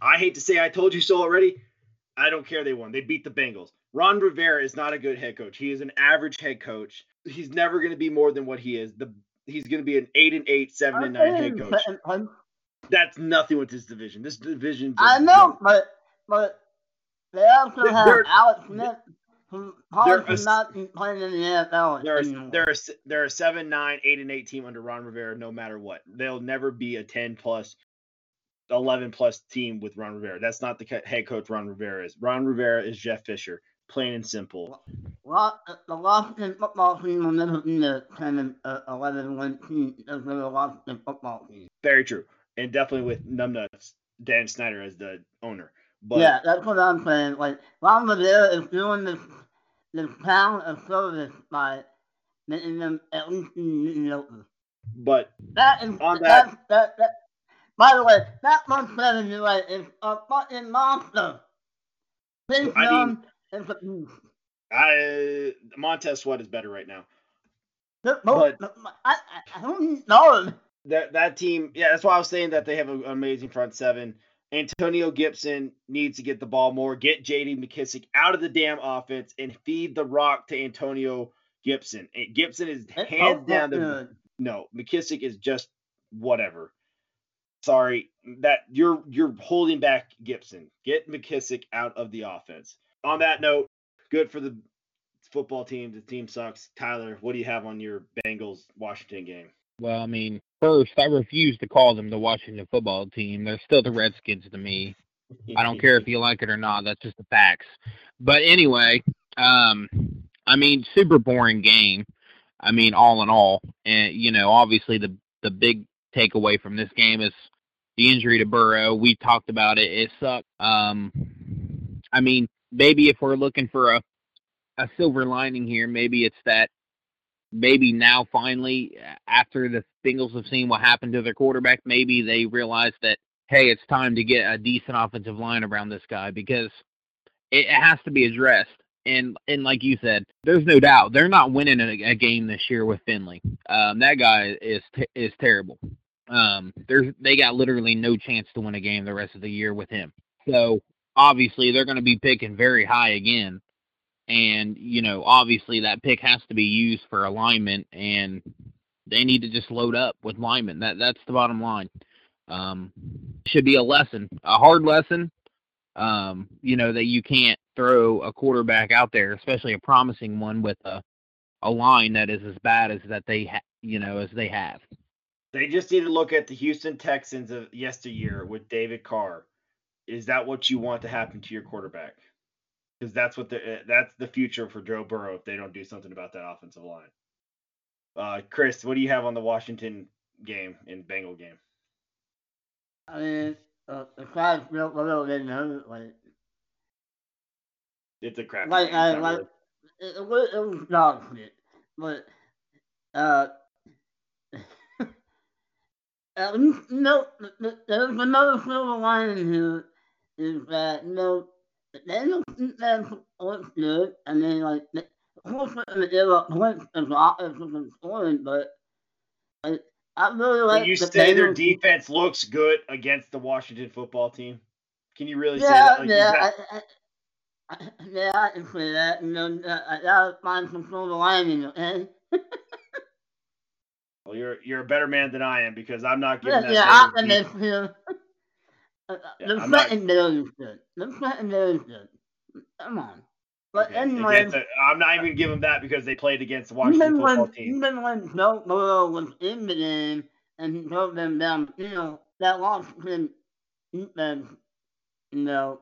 I hate to say I told you so already. I don't care they won. They beat the Bengals. Ron Rivera is not a good head coach. He is an average head coach. He's never going to be more than what he is. The He's going to be an eight and eight, seven and nine head coach. I'm, That's nothing with this division. This division. I know, but but they also have they're, Alex Smith, who probably should not be playing in the N F L. They're a, they're a, they're a seven, nine, eight and eight team under Ron Rivera. No matter what, they'll never be a ten plus, eleven plus team with Ron Rivera. That's not the head coach Ron Rivera is. Ron Rivera is Jeff Fisher. Plain and simple. Well, the Washington football team will never be a ten and eleven win team because they're the Washington football team. Very true. And definitely with numbnuts, Dan Snyder as the owner. But yeah, that's what I'm saying. Like, Ron Rivera is doing this, this town of service by making them at least mediocre. But that is, on that, that, that, that, by the way, that one seven you like is a fucking monster. Think I mean, I Montez Sweat is better right now. No, but I, I don't know. That that team, yeah, that's why I was saying that they have an amazing front seven. Antonio Gibson needs to get the ball more, get J D McKissick out of the damn offense, and feed the rock to Antonio Gibson. And Gibson is hands down the no. McKissick is just whatever. Sorry that you're you're holding back Gibson. Get McKissick out of the offense. On that note, good for the football team. The team sucks. Tyler, what do you have on your Bengals-Washington game? Well, I mean, first, I refuse to call them the Washington football team. They're still the Redskins to me. I don't care if you like it or not. That's just the facts. But anyway, um, I mean, super boring game. I mean, all in all. And, you know, obviously the, the big takeaway from this game is the injury to Burrow. We talked about it. It sucked. Um, I mean, maybe if we're looking for a, a silver lining here, maybe it's that maybe now finally, after the Bengals have seen what happened to their quarterback, maybe they realize that, hey, it's time to get a decent offensive line around this guy because it has to be addressed. And and like you said, there's no doubt they're not winning a, a game this year with Finley. Um, that guy is t- is terrible. Um, there's they got literally no chance to win a game the rest of the year with him. So obviously, they're going to be picking very high again. And, you know, obviously that pick has to be used for alignment, and they need to just load up with linemen. That, that's the bottom line. Um, should be a lesson, a hard lesson, um, you know, that you can't throw a quarterback out there, especially a promising one with a, a line that is as bad as that they, ha- you know, as they have. They just need to look at the Houston Texans of yesteryear with David Carr. Is that what you want to happen to your quarterback? Because that's what the that's the future for Joe Burrow if they don't do something about that offensive line. Uh, Chris, what do you have on the Washington game and Bengal game? I mean, uh, the crowd's real little didn't hurt. Like, it's a crap. Like, game. I, like really. it, it was, it was dog shit, but uh, at least, you know, there's another silver lining here. Is that, you know, the Daniels defense looks good. I mean, like, the course they're going to give up points as the offense is scoring, but like, I really like Can you the say Daniels their defense team. Looks good against the Washington football team? Can you really yeah, say that? Like, yeah, that... I, I, yeah, I can say that. You know, I got to find some silver lining, okay? Well, you're you're a better man than I am because I'm not giving yeah, that yeah, I'm here. Yeah, the secondary is good. The secondary is good. Come on. But okay. anyway. A, I'm not even giving them that because they played against the Washington football when, team. Even when Joe Burrow was in the game and he drove them down, you know, that Washington defense, you know,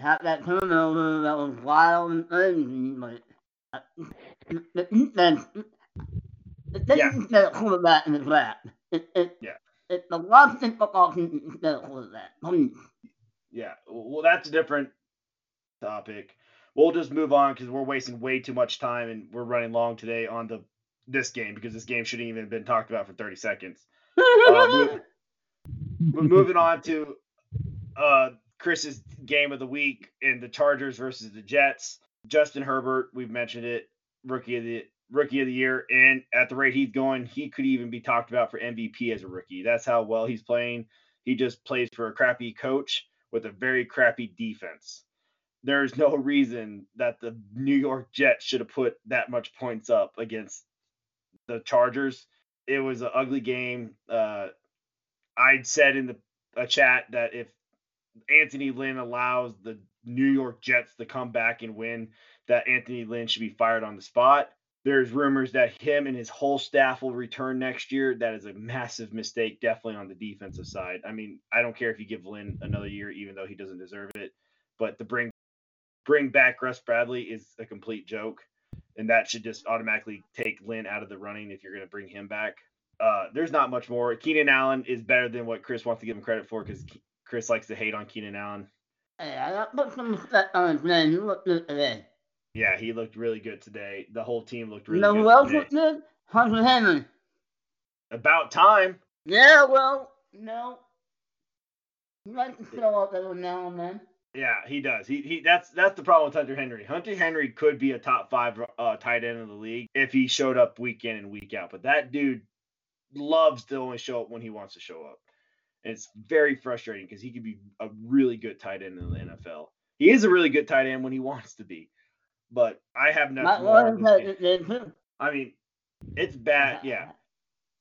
had that turnover that was wild and crazy. Like, the defense, the defense yeah. is quarterback in the draft. It, it, yeah. It's the Washington football team instead of that. Yeah, well, that's a different topic. we'll just move on because we're wasting way too much time and we're running long today on the this game because this game shouldn't even have been talked about for thirty seconds. Uh, move, but moving on to uh, Chris's game of the week in the Chargers versus the Jets. Justin Herbert, we've mentioned it, rookie of the rookie of the year, and at the rate he's going, he could even be talked about for M V P as a rookie. That's how well he's playing. He just plays for a crappy coach with a very crappy defense. There's no reason that the New York Jets should have put that much points up against the Chargers. It was an ugly game. Uh, I'd said in the a chat that if Anthony Lynn allows the New York Jets to come back and win, that Anthony Lynn should be fired on the spot. There's rumors that him and his whole staff will return next year. That is a massive mistake, definitely on the defensive side. I mean, I don't care if you give Lynn another year, even though he doesn't deserve it. But to bring bring back Russ Bradley is a complete joke, and that should just automatically take Lynn out of the running if you're going to bring him back. Uh, there's not much more. Keenan Allen is better than what Chris wants to give him credit for because Chris likes to hate on Keenan Allen. Hey, I got put some stuff on his name. He looked good today. Yeah, he looked really good today. The whole team looked really no, good well, today. No, well, Hunter Henry. About time. Yeah, well, no. You like to fill up every now and then. Yeah, he does. He he. That's that's the problem with Hunter Henry. Hunter Henry could be a top five uh, tight end in the league if he showed up week in and week out. But that dude loves to only show up when he wants to show up. And it's very frustrating because he could be a really good tight end in the N F L. He is a really good tight end when he wants to be. But I have nothing more. I mean, it's bad. Yeah.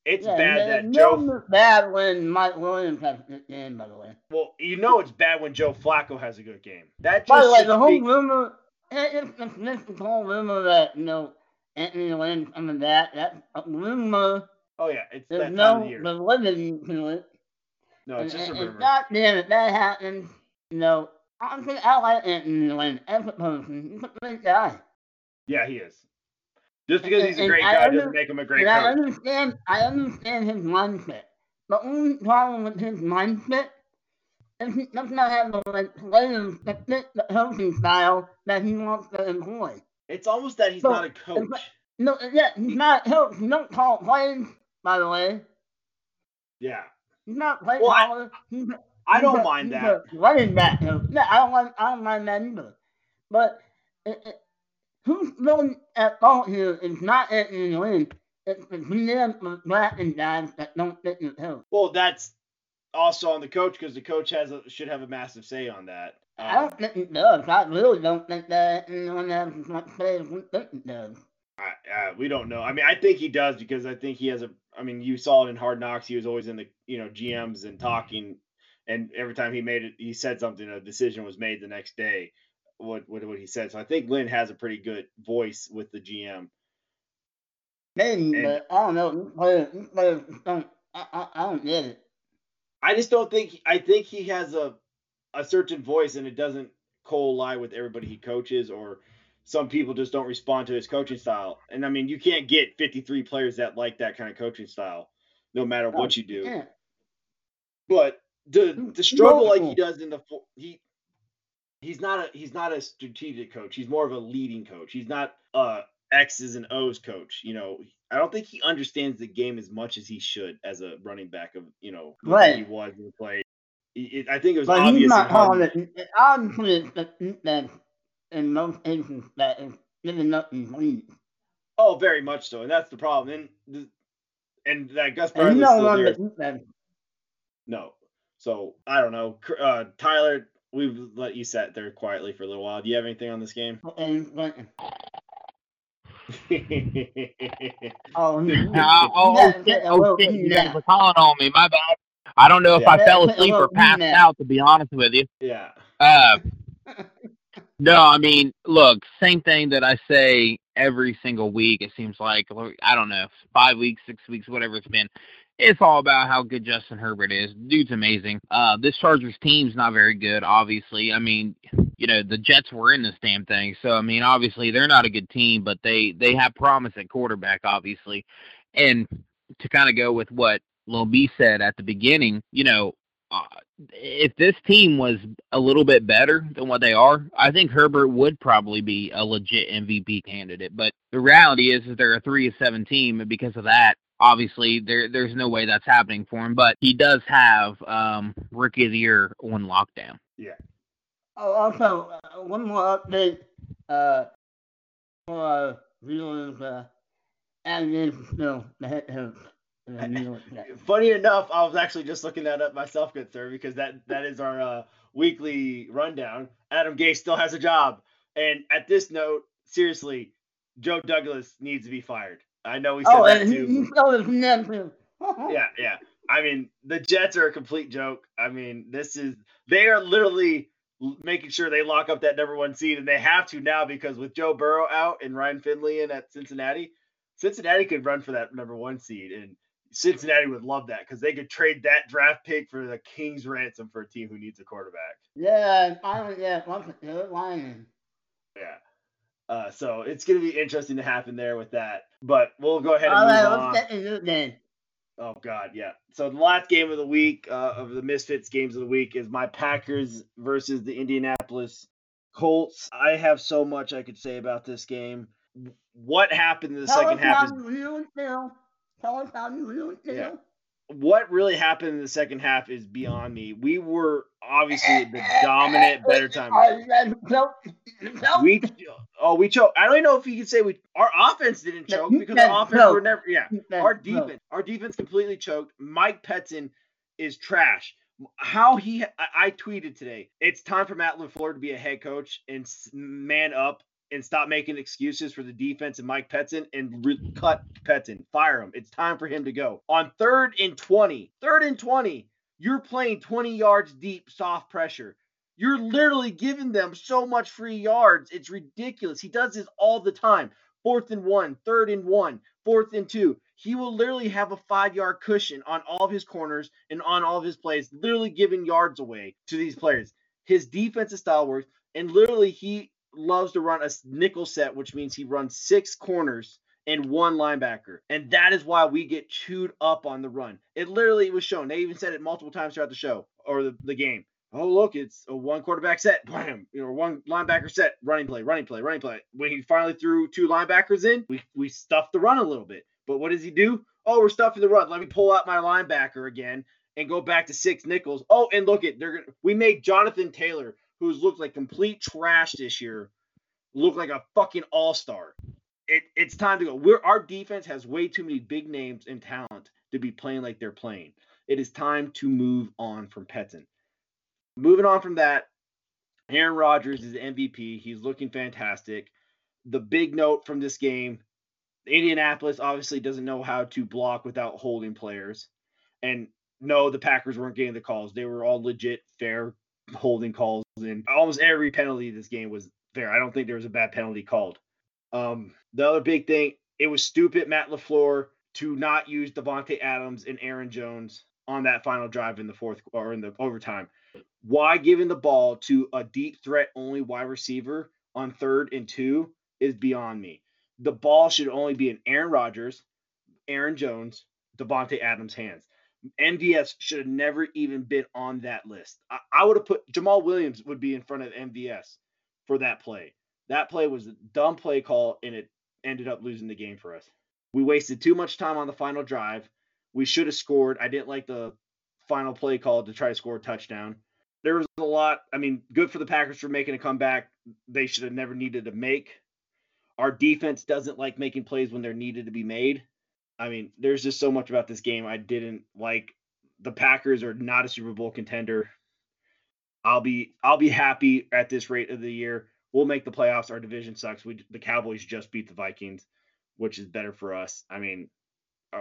It's yeah, bad that Joe. It's bad when Mike Williams has a good game, by the way. Well, you know it's bad when Joe Flacco has a good game. That just by the way, the whole be... rumor, it's, it's, it's the whole rumor that, you know, Anthony Lynn coming back, that's a rumor. Oh, yeah. It's There's that no time of the year. Validity to it. No, it's and, just and, a rumor. God damn it, that happened, you know. Honestly, I like Anthony Lynn as a person. He's a great guy. Yeah, he is. Just because and, he's a great guy under, doesn't make him a great coach. I understand, I understand his mindset. The only problem with his mindset is he does not have the right players that fit the coaching style that he wants to employ. It's almost that he's so, not a coach. No, yeah, he's not a coach. He don't call plays, by the way. Yeah. He's not a play well, caller. He's a I don't mind that. Running back, though. No, I don't mind. I don't mind that either. But it, it, who's really at fault here is not Anthony Lynn. It's the G M for black and guys that don't fit your coach. Well, that's also on the coach because the coach has a, should have a massive say on that. Um, I don't think it does. I really don't think that anyone has as much say as we think it does. I, uh, we don't know. I mean, I think he does because I think he has a. I mean, you saw it in Hard Knocks. He was always in the you know G Ms and talking. And every time he made it, he said something, a decision was made the next day, what what, what he said. So I think Lynn has a pretty good voice with the G M. Maybe, and but I don't know. I, I, I don't get it. I just don't think – I think he has a, a certain voice, and it doesn't coincide with everybody he coaches, or some people just don't respond to his coaching style. And, I mean, you can't get fifty-three players that like that kind of coaching style, no matter what you do. Yeah. But – The the struggle like he does in the he he's not a he's not a strategic coach. He's more of a leading coach. He's not a X's and O's coach. You know, I don't think he understands the game as much as he should as a running back of you know right. He was in the play. It, it, I think it was but obvious. He's not calling it. Obviously, it's the defense in most cases that is giving up and lead. Oh, very much so, and that's the problem. And and that Gus Bradley's still there. The no. So, I don't know. Uh, Tyler, we've let you sit there quietly for a little while. Do you have anything on this game? oh, no. Oh, shit. Oh, shit. You guys were calling on me. My bad. I don't know if yeah. I fell asleep or passed out, to be honest with you. Yeah. Uh, no, I mean, look, same thing that I say every single week. It seems like, I don't know, five weeks, six weeks, whatever it's been. It's all about how good Justin Herbert is. Dude's amazing. Uh, this Chargers team's not very good, obviously. I mean, you know, the Jets were in this damn thing. So, I mean, obviously they're not a good team, but they, they have promise at quarterback, obviously. And to kind of go with what Lil B said at the beginning, you know, uh, if this team was a little bit better than what they are, I think Herbert would probably be a legit M V P candidate. But the reality is that they're a three to seven team, and because of that, obviously, there there's no way that's happening for him, but he does have um, Rookie of the Year on lockdown. Yeah. Oh, also, uh, one more update uh, for our viewers. Uh, Agnes Snow, the head coach. Funny enough, I was actually just looking that up myself, good sir, because that, that is our uh, weekly rundown. Adam Gase still has a job. And at this note, seriously, Joe Douglas needs to be fired. I know we said oh, that and too. He, he told us nothing. yeah, yeah. I mean, the Jets are a complete joke. I mean, this is they are literally making sure they lock up that number one seed, and they have to now because with Joe Burrow out and Ryan Finley in at Cincinnati, Cincinnati could run for that number one seed, and Cincinnati would love that because they could trade that draft pick for the King's ransom for a team who needs a quarterback. Yeah, finally, yeah, once a good line. Yeah. Uh, so it's going to be interesting to happen there with that. But we'll go ahead and All move right, let's on. Get into it then. Oh, God, yeah. So the last game of the week, uh, of the Misfits games of the week, is my Packers versus the Indianapolis Colts. I have so much I could say about this game. What happened in the Tell second half? Is... Real real. Tell us how you really feel. Yeah. What really happened in the second half is beyond me. We were obviously the dominant better time. We oh we choked. I don't know if you can say we our offense didn't choke because our offense were never yeah. Our defense our defense completely choked. Mike Pettin is trash. How he I, I tweeted today. It's time for Matt LaFleur to be a head coach and man up and stop making excuses for the defense and Mike Pettin and re- cut Pettin. Fire him. It's time for him to go. On third and twenty, third and twenty, you're playing twenty yards deep soft pressure. You're literally giving them so much free yards. It's ridiculous. He does this all the time. Fourth and one, third and one, fourth and two. He will literally have a five-yard cushion on all of his corners and on all of his plays, literally giving yards away to these players. His defensive style works, and literally he – loves to run a nickel set, which means he runs six corners and one linebacker. And that is why we get chewed up on the run. It literally was shown. They even said it multiple times throughout the show or the, the game. Oh, look, it's a one quarterback set, bam, you know, one linebacker set, running play, running play, running play. When he finally threw two linebackers in, we, we stuffed the run a little bit. But what does he do? Oh, we're stuffing the run. Let me pull out my linebacker again and go back to six nickels. Oh, and look, it, they're gonna, we made Jonathan Taylor, who's looked like complete trash this year, looked like a fucking all-star. It, it's time to go. We're, our defense has way too many big names and talent to be playing like they're playing. It is time to move on from Pettin. Moving on from that, Aaron Rodgers is M V P. He's looking fantastic. The big note from this game, Indianapolis obviously doesn't know how to block without holding players. And no, the Packers weren't getting the calls. They were all legit, fair holding calls, and almost every penalty this game was fair. I don't think there was a bad penalty called. Um, the other big thing, it was stupid Matt LaFleur to not use Devontae Adams and Aaron Jones on that final drive in the fourth or in the overtime. Why giving the ball to a deep threat only wide receiver on third and two is beyond me. The ball should only be in Aaron Rodgers, Aaron Jones, Devontae Adams' hands. M V S should have never even been on that list. I, I would have put Jamal Williams would be in front of M V S for that play. That play was a dumb play call, and it ended up losing the game for us. We wasted too much time on the final drive. We should have scored. I didn't like the final play call to try to score a touchdown. There was a lot. I mean, good for the Packers for making a comeback. They should have never needed to make. Our defense doesn't like making plays when they're needed to be made. I mean, there's just so much about this game I didn't like. The Packers are not a Super Bowl contender. I'll be I'll be happy at this rate of the year. We'll make the playoffs. Our division sucks. We the Cowboys just beat the Vikings, which is better for us. I mean,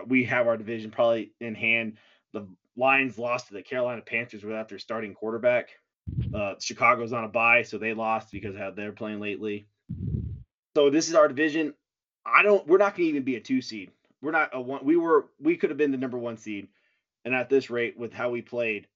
we have our division probably in hand. The Lions lost to the Carolina Panthers without their starting quarterback. Uh, Chicago's on a bye, so they lost because of how they're playing lately. So this is our division. I don't. We're not going to even be a two seed. We're not a one. We were. We could have been the number one seed, and at this rate, with how we played,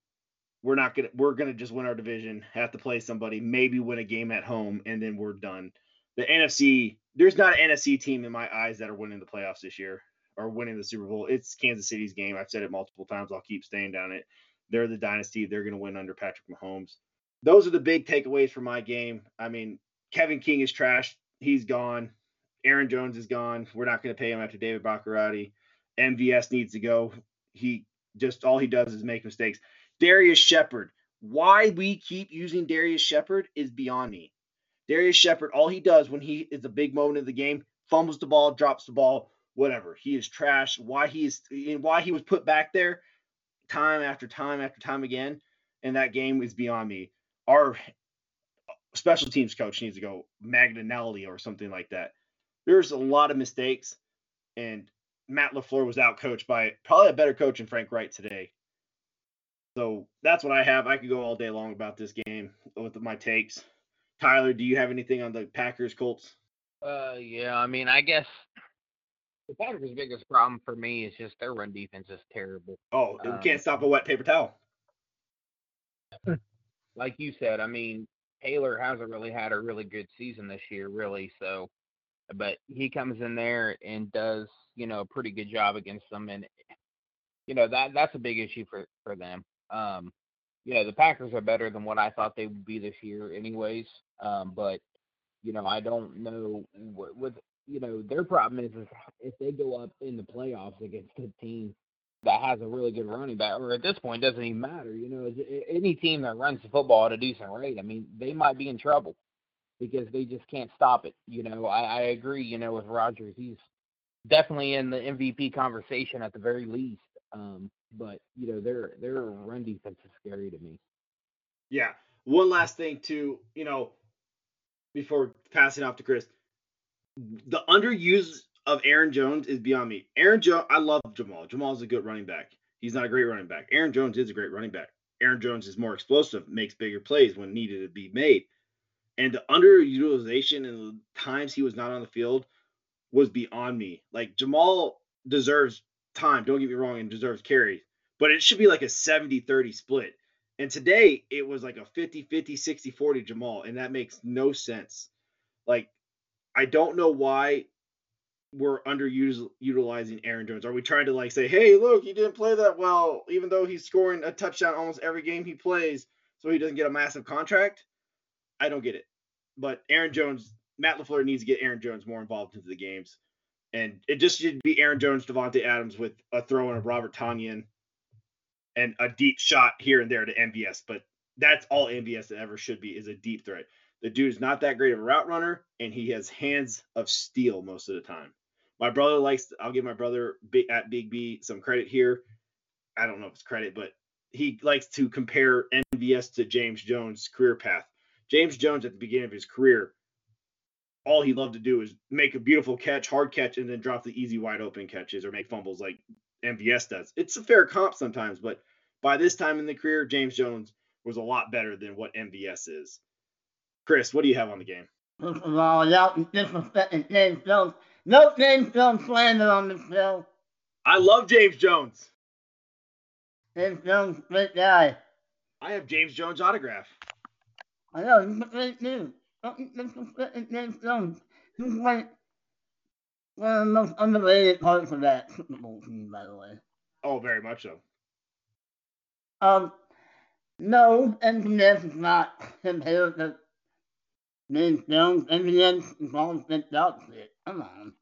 we're not gonna. We're gonna just win our division. Have to play somebody, maybe win a game at home, and then we're done. The N F C. There's not an N F C team in my eyes that are winning the playoffs this year or winning the Super Bowl. It's Kansas City's game. I've said it multiple times. I'll keep staying down it. They're the dynasty. They're going to win under Patrick Mahomes. Those are the big takeaways from my game. I mean, Kevin King is trash. He's gone. Aaron Jones is gone. We're not going to pay him after David Bakhtiari. M V S needs to go. He just, all he does is make mistakes. Darius Shepard. Why we keep using Darius Shepard is beyond me. Darius Shepard, all he does when he is a big moment of the game, fumbles the ball, drops the ball, whatever. He is trash. Why he is, and why he was put back there time after time after time again, and that game is beyond me. Our special teams coach needs to go Magnanelli or something like that. There's a lot of mistakes, and Matt LaFleur was outcoached by probably a better coach than Frank Wright today. So that's what I have. I could go all day long about this game with my takes. Tyler, do you have anything on the Packers Colts? Uh, yeah, I mean, I guess the Packers' biggest problem for me is just their run defense is terrible. Oh, we um, can't stop a wet paper towel. Like you said, I mean, Taylor hasn't really had a really good season this year, really. So, but he comes in there and does, you know, a pretty good job against them, and you know that that's a big issue for for them. Um, you know, the Packers are better than what I thought they would be this year anyways. Um, but, you know, I don't know what, what you know, their problem is, is if they go up in the playoffs against a team that has a really good running back, or at this point, doesn't even matter. You know, any team that runs the football at a decent rate, I mean, they might be in trouble because they just can't stop it. You know, I, I agree, you know, with Rodgers. He's definitely in the M V P conversation at the very least. Um, but, you know, their their run defense is scary to me. Yeah. One last thing, too, you know, before passing off to Chris, the underuse of Aaron Jones is beyond me. Aaron Jones, I love Jamal. Jamal's a good running back. He's not a great running back. Aaron Jones is a great running back. Aaron Jones is more explosive, makes bigger plays when needed to be made. And the underutilization and the times he was not on the field was beyond me. Like, Jamal deserves time, don't get me wrong, and deserves carries, but it should be like a seventy thirty split. And today it was like a fifty fifty, sixty forty Jamal, and that makes no sense. Like, I don't know why we're underutilizing Aaron Jones. Are we trying to like say, hey, look, he didn't play that well, even though he's scoring a touchdown almost every game he plays, so he doesn't get a massive contract? I don't get it. But Aaron Jones, Matt LaFleur needs to get Aaron Jones more involved into the games. And it just should be Aaron Jones, Devontae Adams with a throw-in of Robert Tonyan and a deep shot here and there to M V S. But that's all M V S ever should be, is a deep threat. The dude's not that great of a route runner, and he has hands of steel most of the time. My brother likes – I'll give my brother at Big B some credit here. I don't know if it's credit, but he likes to compare M V S to James Jones' career path. James Jones at the beginning of his career – all he loved to do is make a beautiful catch, hard catch, and then drop the easy wide open catches or make fumbles like M V S does. It's a fair comp sometimes, but by this time in the career, James Jones was a lot better than what M V S is. Chris, what do you have on the game? First of all, without disrespecting James Jones, no James Jones slander on this show. I love James Jones. James Jones, great guy. I have James Jones autograph. I know, he's a great dude. Don't disrespect James Jones. He's like one of the most underrated parts of that Super Bowl team, by the way. Oh, very much so. Um, no, M V S is not compared to James Jones. M V S is all picked out shit. Come on.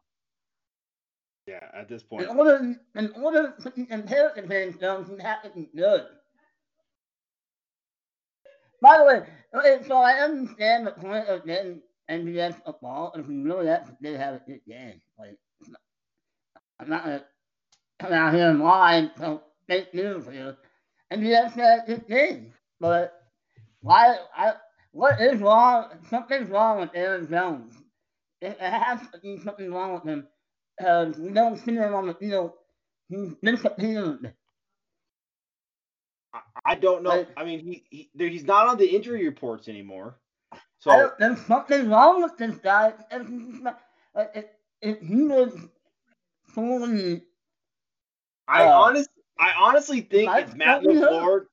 Yeah, at this point. In order, in order to be compared to James Jones, you have to be good. By the way, okay, so I understand the point of getting M V S a ball, and if you really have, they have a good game. Like, I'm not going to come out here and lie and tell fake news here. M V S had a good game, but why, I, what is wrong? Something's wrong with Aaron Jones. It, it has to be something wrong with him, because we don't see him on the field. He's disappeared. I don't know. Like, I mean, he, he he's not on the injury reports anymore. So there's something wrong with this guy. If, if he was fully, I uh, honest, I honestly think it's Matt LaFleur.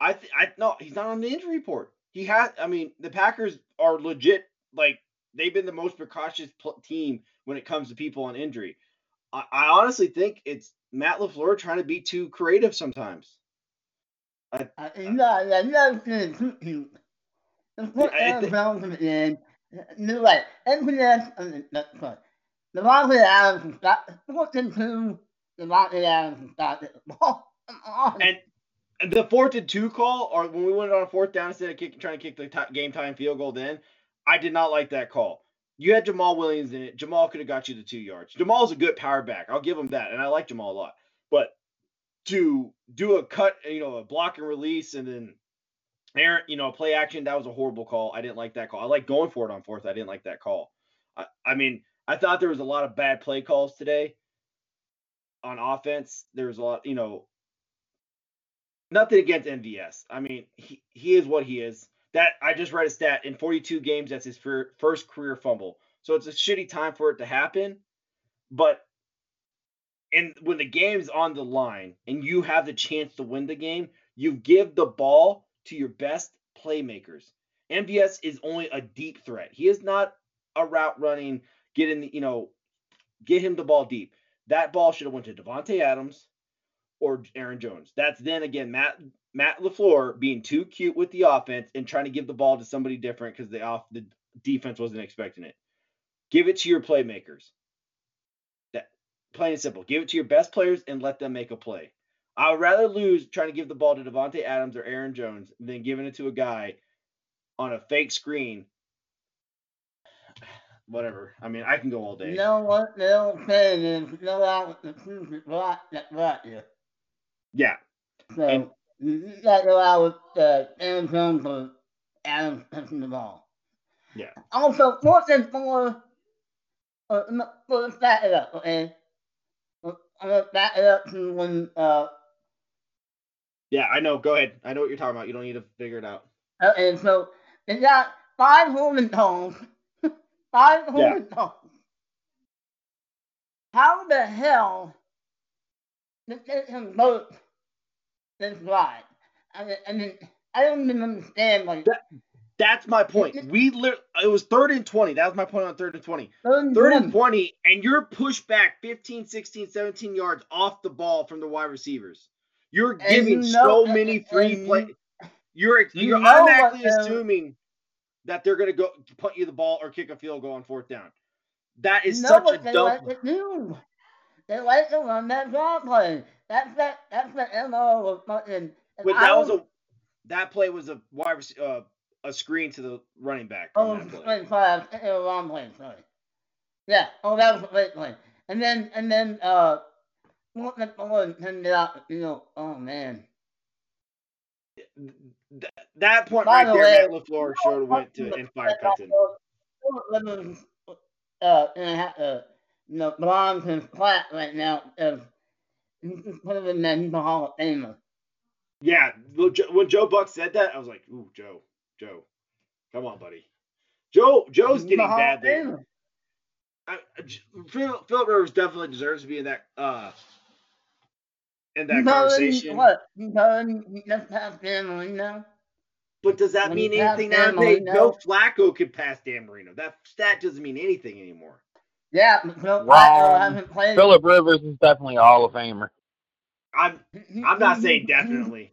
I th- I no, he's not on the injury report. He has. I mean, the Packers are legit. Like, they've been the most precautious pl- team when it comes to people on injury. I, I honestly think it's Matt LaFleur trying to be too creative sometimes. I, I, yeah, yeah, you guys can shoot you. The foot Aaron Jones in, you're right. M V S, I mean, that's right. Devontae Adams can stop. Fourth and two, Devontae Adams can stop it. And the fourth and two call, or when we went on a fourth down instead of kick, trying to kick the t- game time field goal then, I did not like that call. You had Jamal Williams in it. Jamal could have got you the two yards. Jamal's a good power back. I'll give him that, and I like Jamal a lot. But to do a cut, you know, a block and release, and then Aaron, you know, play action, that was a horrible call. I didn't like that call. I like going for it on fourth. I didn't like that call. I, I mean, I thought there was a lot of bad play calls today on offense. There was a lot, you know, nothing against M V S. I mean, he, he is what he is. That I just read a stat in forty-two games. That's his first career fumble. So it's a shitty time for it to happen. But in, when the game's on the line and you have the chance to win the game, you give the ball to your best playmakers. M V S is only a deep threat. He is not a route running, get in the, you know, get him the ball deep. That ball should have went to Devontae Adams or Aaron Jones. That's then again Matt. Matt LaFleur being too cute with the offense and trying to give the ball to somebody different because the off the defense wasn't expecting it. Give it to your playmakers. That plain and simple. Give it to your best players and let them make a play. I would rather lose trying to give the ball to Devontae Adams or Aaron Jones than giving it to a guy on a fake screen. Whatever. I mean, I can go all day. You know what they don't say is go out with the stupid block that brought you. Yeah. So. And, you got to go out with uh, Aaron Jones or Adams touching the ball. Yeah. Also, fourth and four, uh, let's back it up, okay? I'm going to back it up to when... Uh, yeah, I know. Go ahead. I know what you're talking about. You don't need to figure it out. Okay, so they got five holding calls. five holding yeah. calls. How the hell did they convert this ride? I mean, I mean, I don't even understand. Like that, that's my point. We li- it was third and twenty. That was my point on third and twenty. Third and, third and twenty, and you're pushed back fifteen, sixteen, seventeen yards off the ball from the wide receivers. You're giving you know, so many and, free and, plays. You're you're you automatically know, assuming that they're going to go punt you the ball or kick a field goal on fourth down. That is you know such what a they dumb. Like to do. They like to run that draw play. That's that. That's the M O of fucking. But that was, was a that play was a wide uh, a screen to the running back. Oh, that play. Sorry, it was a wrong play. Sorry. Yeah. Oh, that was a great play. And then and then uh, what the ball turned out. You know. Oh man. Th- that point By right the there, way, Matt LaFleur should have went to and fire Cutton. Uh, and I have to. You know, Blonde's in flat right now. If, Put him in that Hall of Famer. Yeah, when Joe Buck said that, I was like, "Ooh, Joe, Joe, come on, buddy." Joe, Joe's getting the bad there. I, Phillip Rivers definitely deserves to be in that uh, in that you conversation. What? You just pass Dan Marino? But does that when mean anything nowadays? No, Flacco could pass Dan Marino. That stat doesn't mean anything anymore. Yeah, Phillip Rivers played. Phillip Rivers is definitely a Hall of Famer. I'm I'm not saying definitely.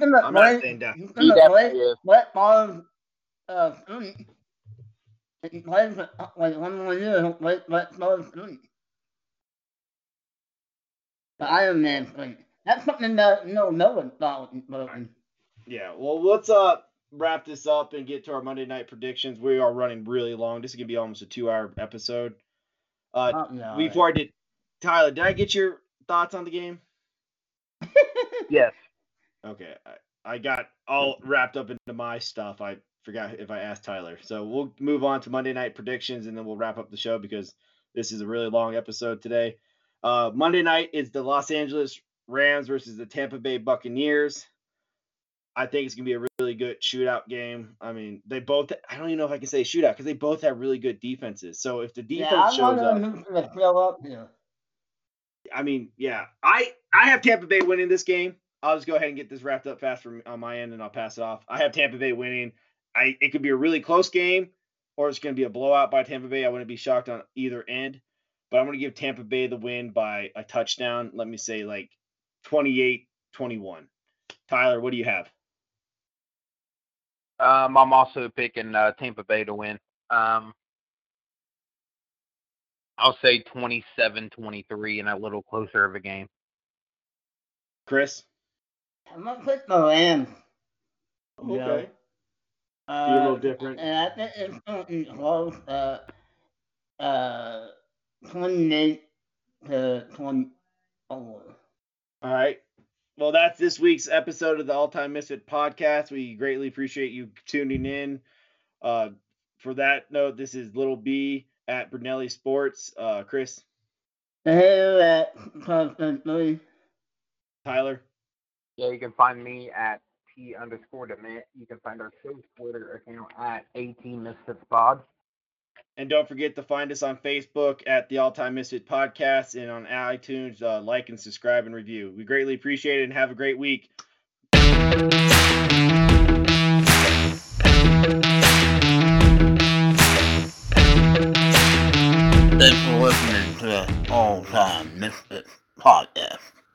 I'm not saying definitely. He definitely is. Brett Favre's uh, student. He plays for like one more year. He'll play Brett Favre's student. The Iron Man student. That's something that no no one thought was important. Yeah, well, let's uh wrap this up and get to our Monday night predictions. We are running really long. This is gonna be almost a two-hour episode. Uh, oh, no, before I did, Tyler, did I get your thoughts on the game? Yes. Okay, I, I got all wrapped up into my stuff. I forgot if I asked Tyler. So we'll move on to Monday night predictions, and then we'll wrap up the show because this is a really long episode today. Uh, Monday night is the Los Angeles Rams versus the Tampa Bay Buccaneers. I think it's going to be a really good shootout game. I mean, they both – I don't even know if I can say shootout because they both have really good defenses. So, if the defense yeah, shows up, up yeah. I mean, yeah. I, I have Tampa Bay winning this game. I'll just go ahead and get this wrapped up fast from, on my end, and I'll pass it off. I have Tampa Bay winning. I It could be a really close game, or it's going to be a blowout by Tampa Bay. I wouldn't be shocked on either end. But I'm going to give Tampa Bay the win by a touchdown. Let me say, like, twenty-eight twenty-one. Tyler, what do you have? Um, I'm also picking uh, Tampa Bay to win. Um, I'll say twenty-seven twenty-three in a little closer of a game. Chris? I'm going to click the Rams. Okay. Yeah. Uh, You're a little different. And I think it's going to be close, uh, uh, twenty-eight to twenty-four. All right. Well, that's this week's episode of the All Time Misfit Podcast. We greatly appreciate you tuning in. Uh, for that note, this is Little B at Brunelli Sports. Uh, Chris. Hey, at Constantly. Tyler. Yeah, you can find me at P underscore Demit. You can find our show's Twitter account at AT Misfits Pod. And don't forget to find us on Facebook at the All Time Misfit Podcast and on iTunes. Uh, like and subscribe and review. We greatly appreciate it and have a great week. Thanks for listening to the All Time Misfit Podcast.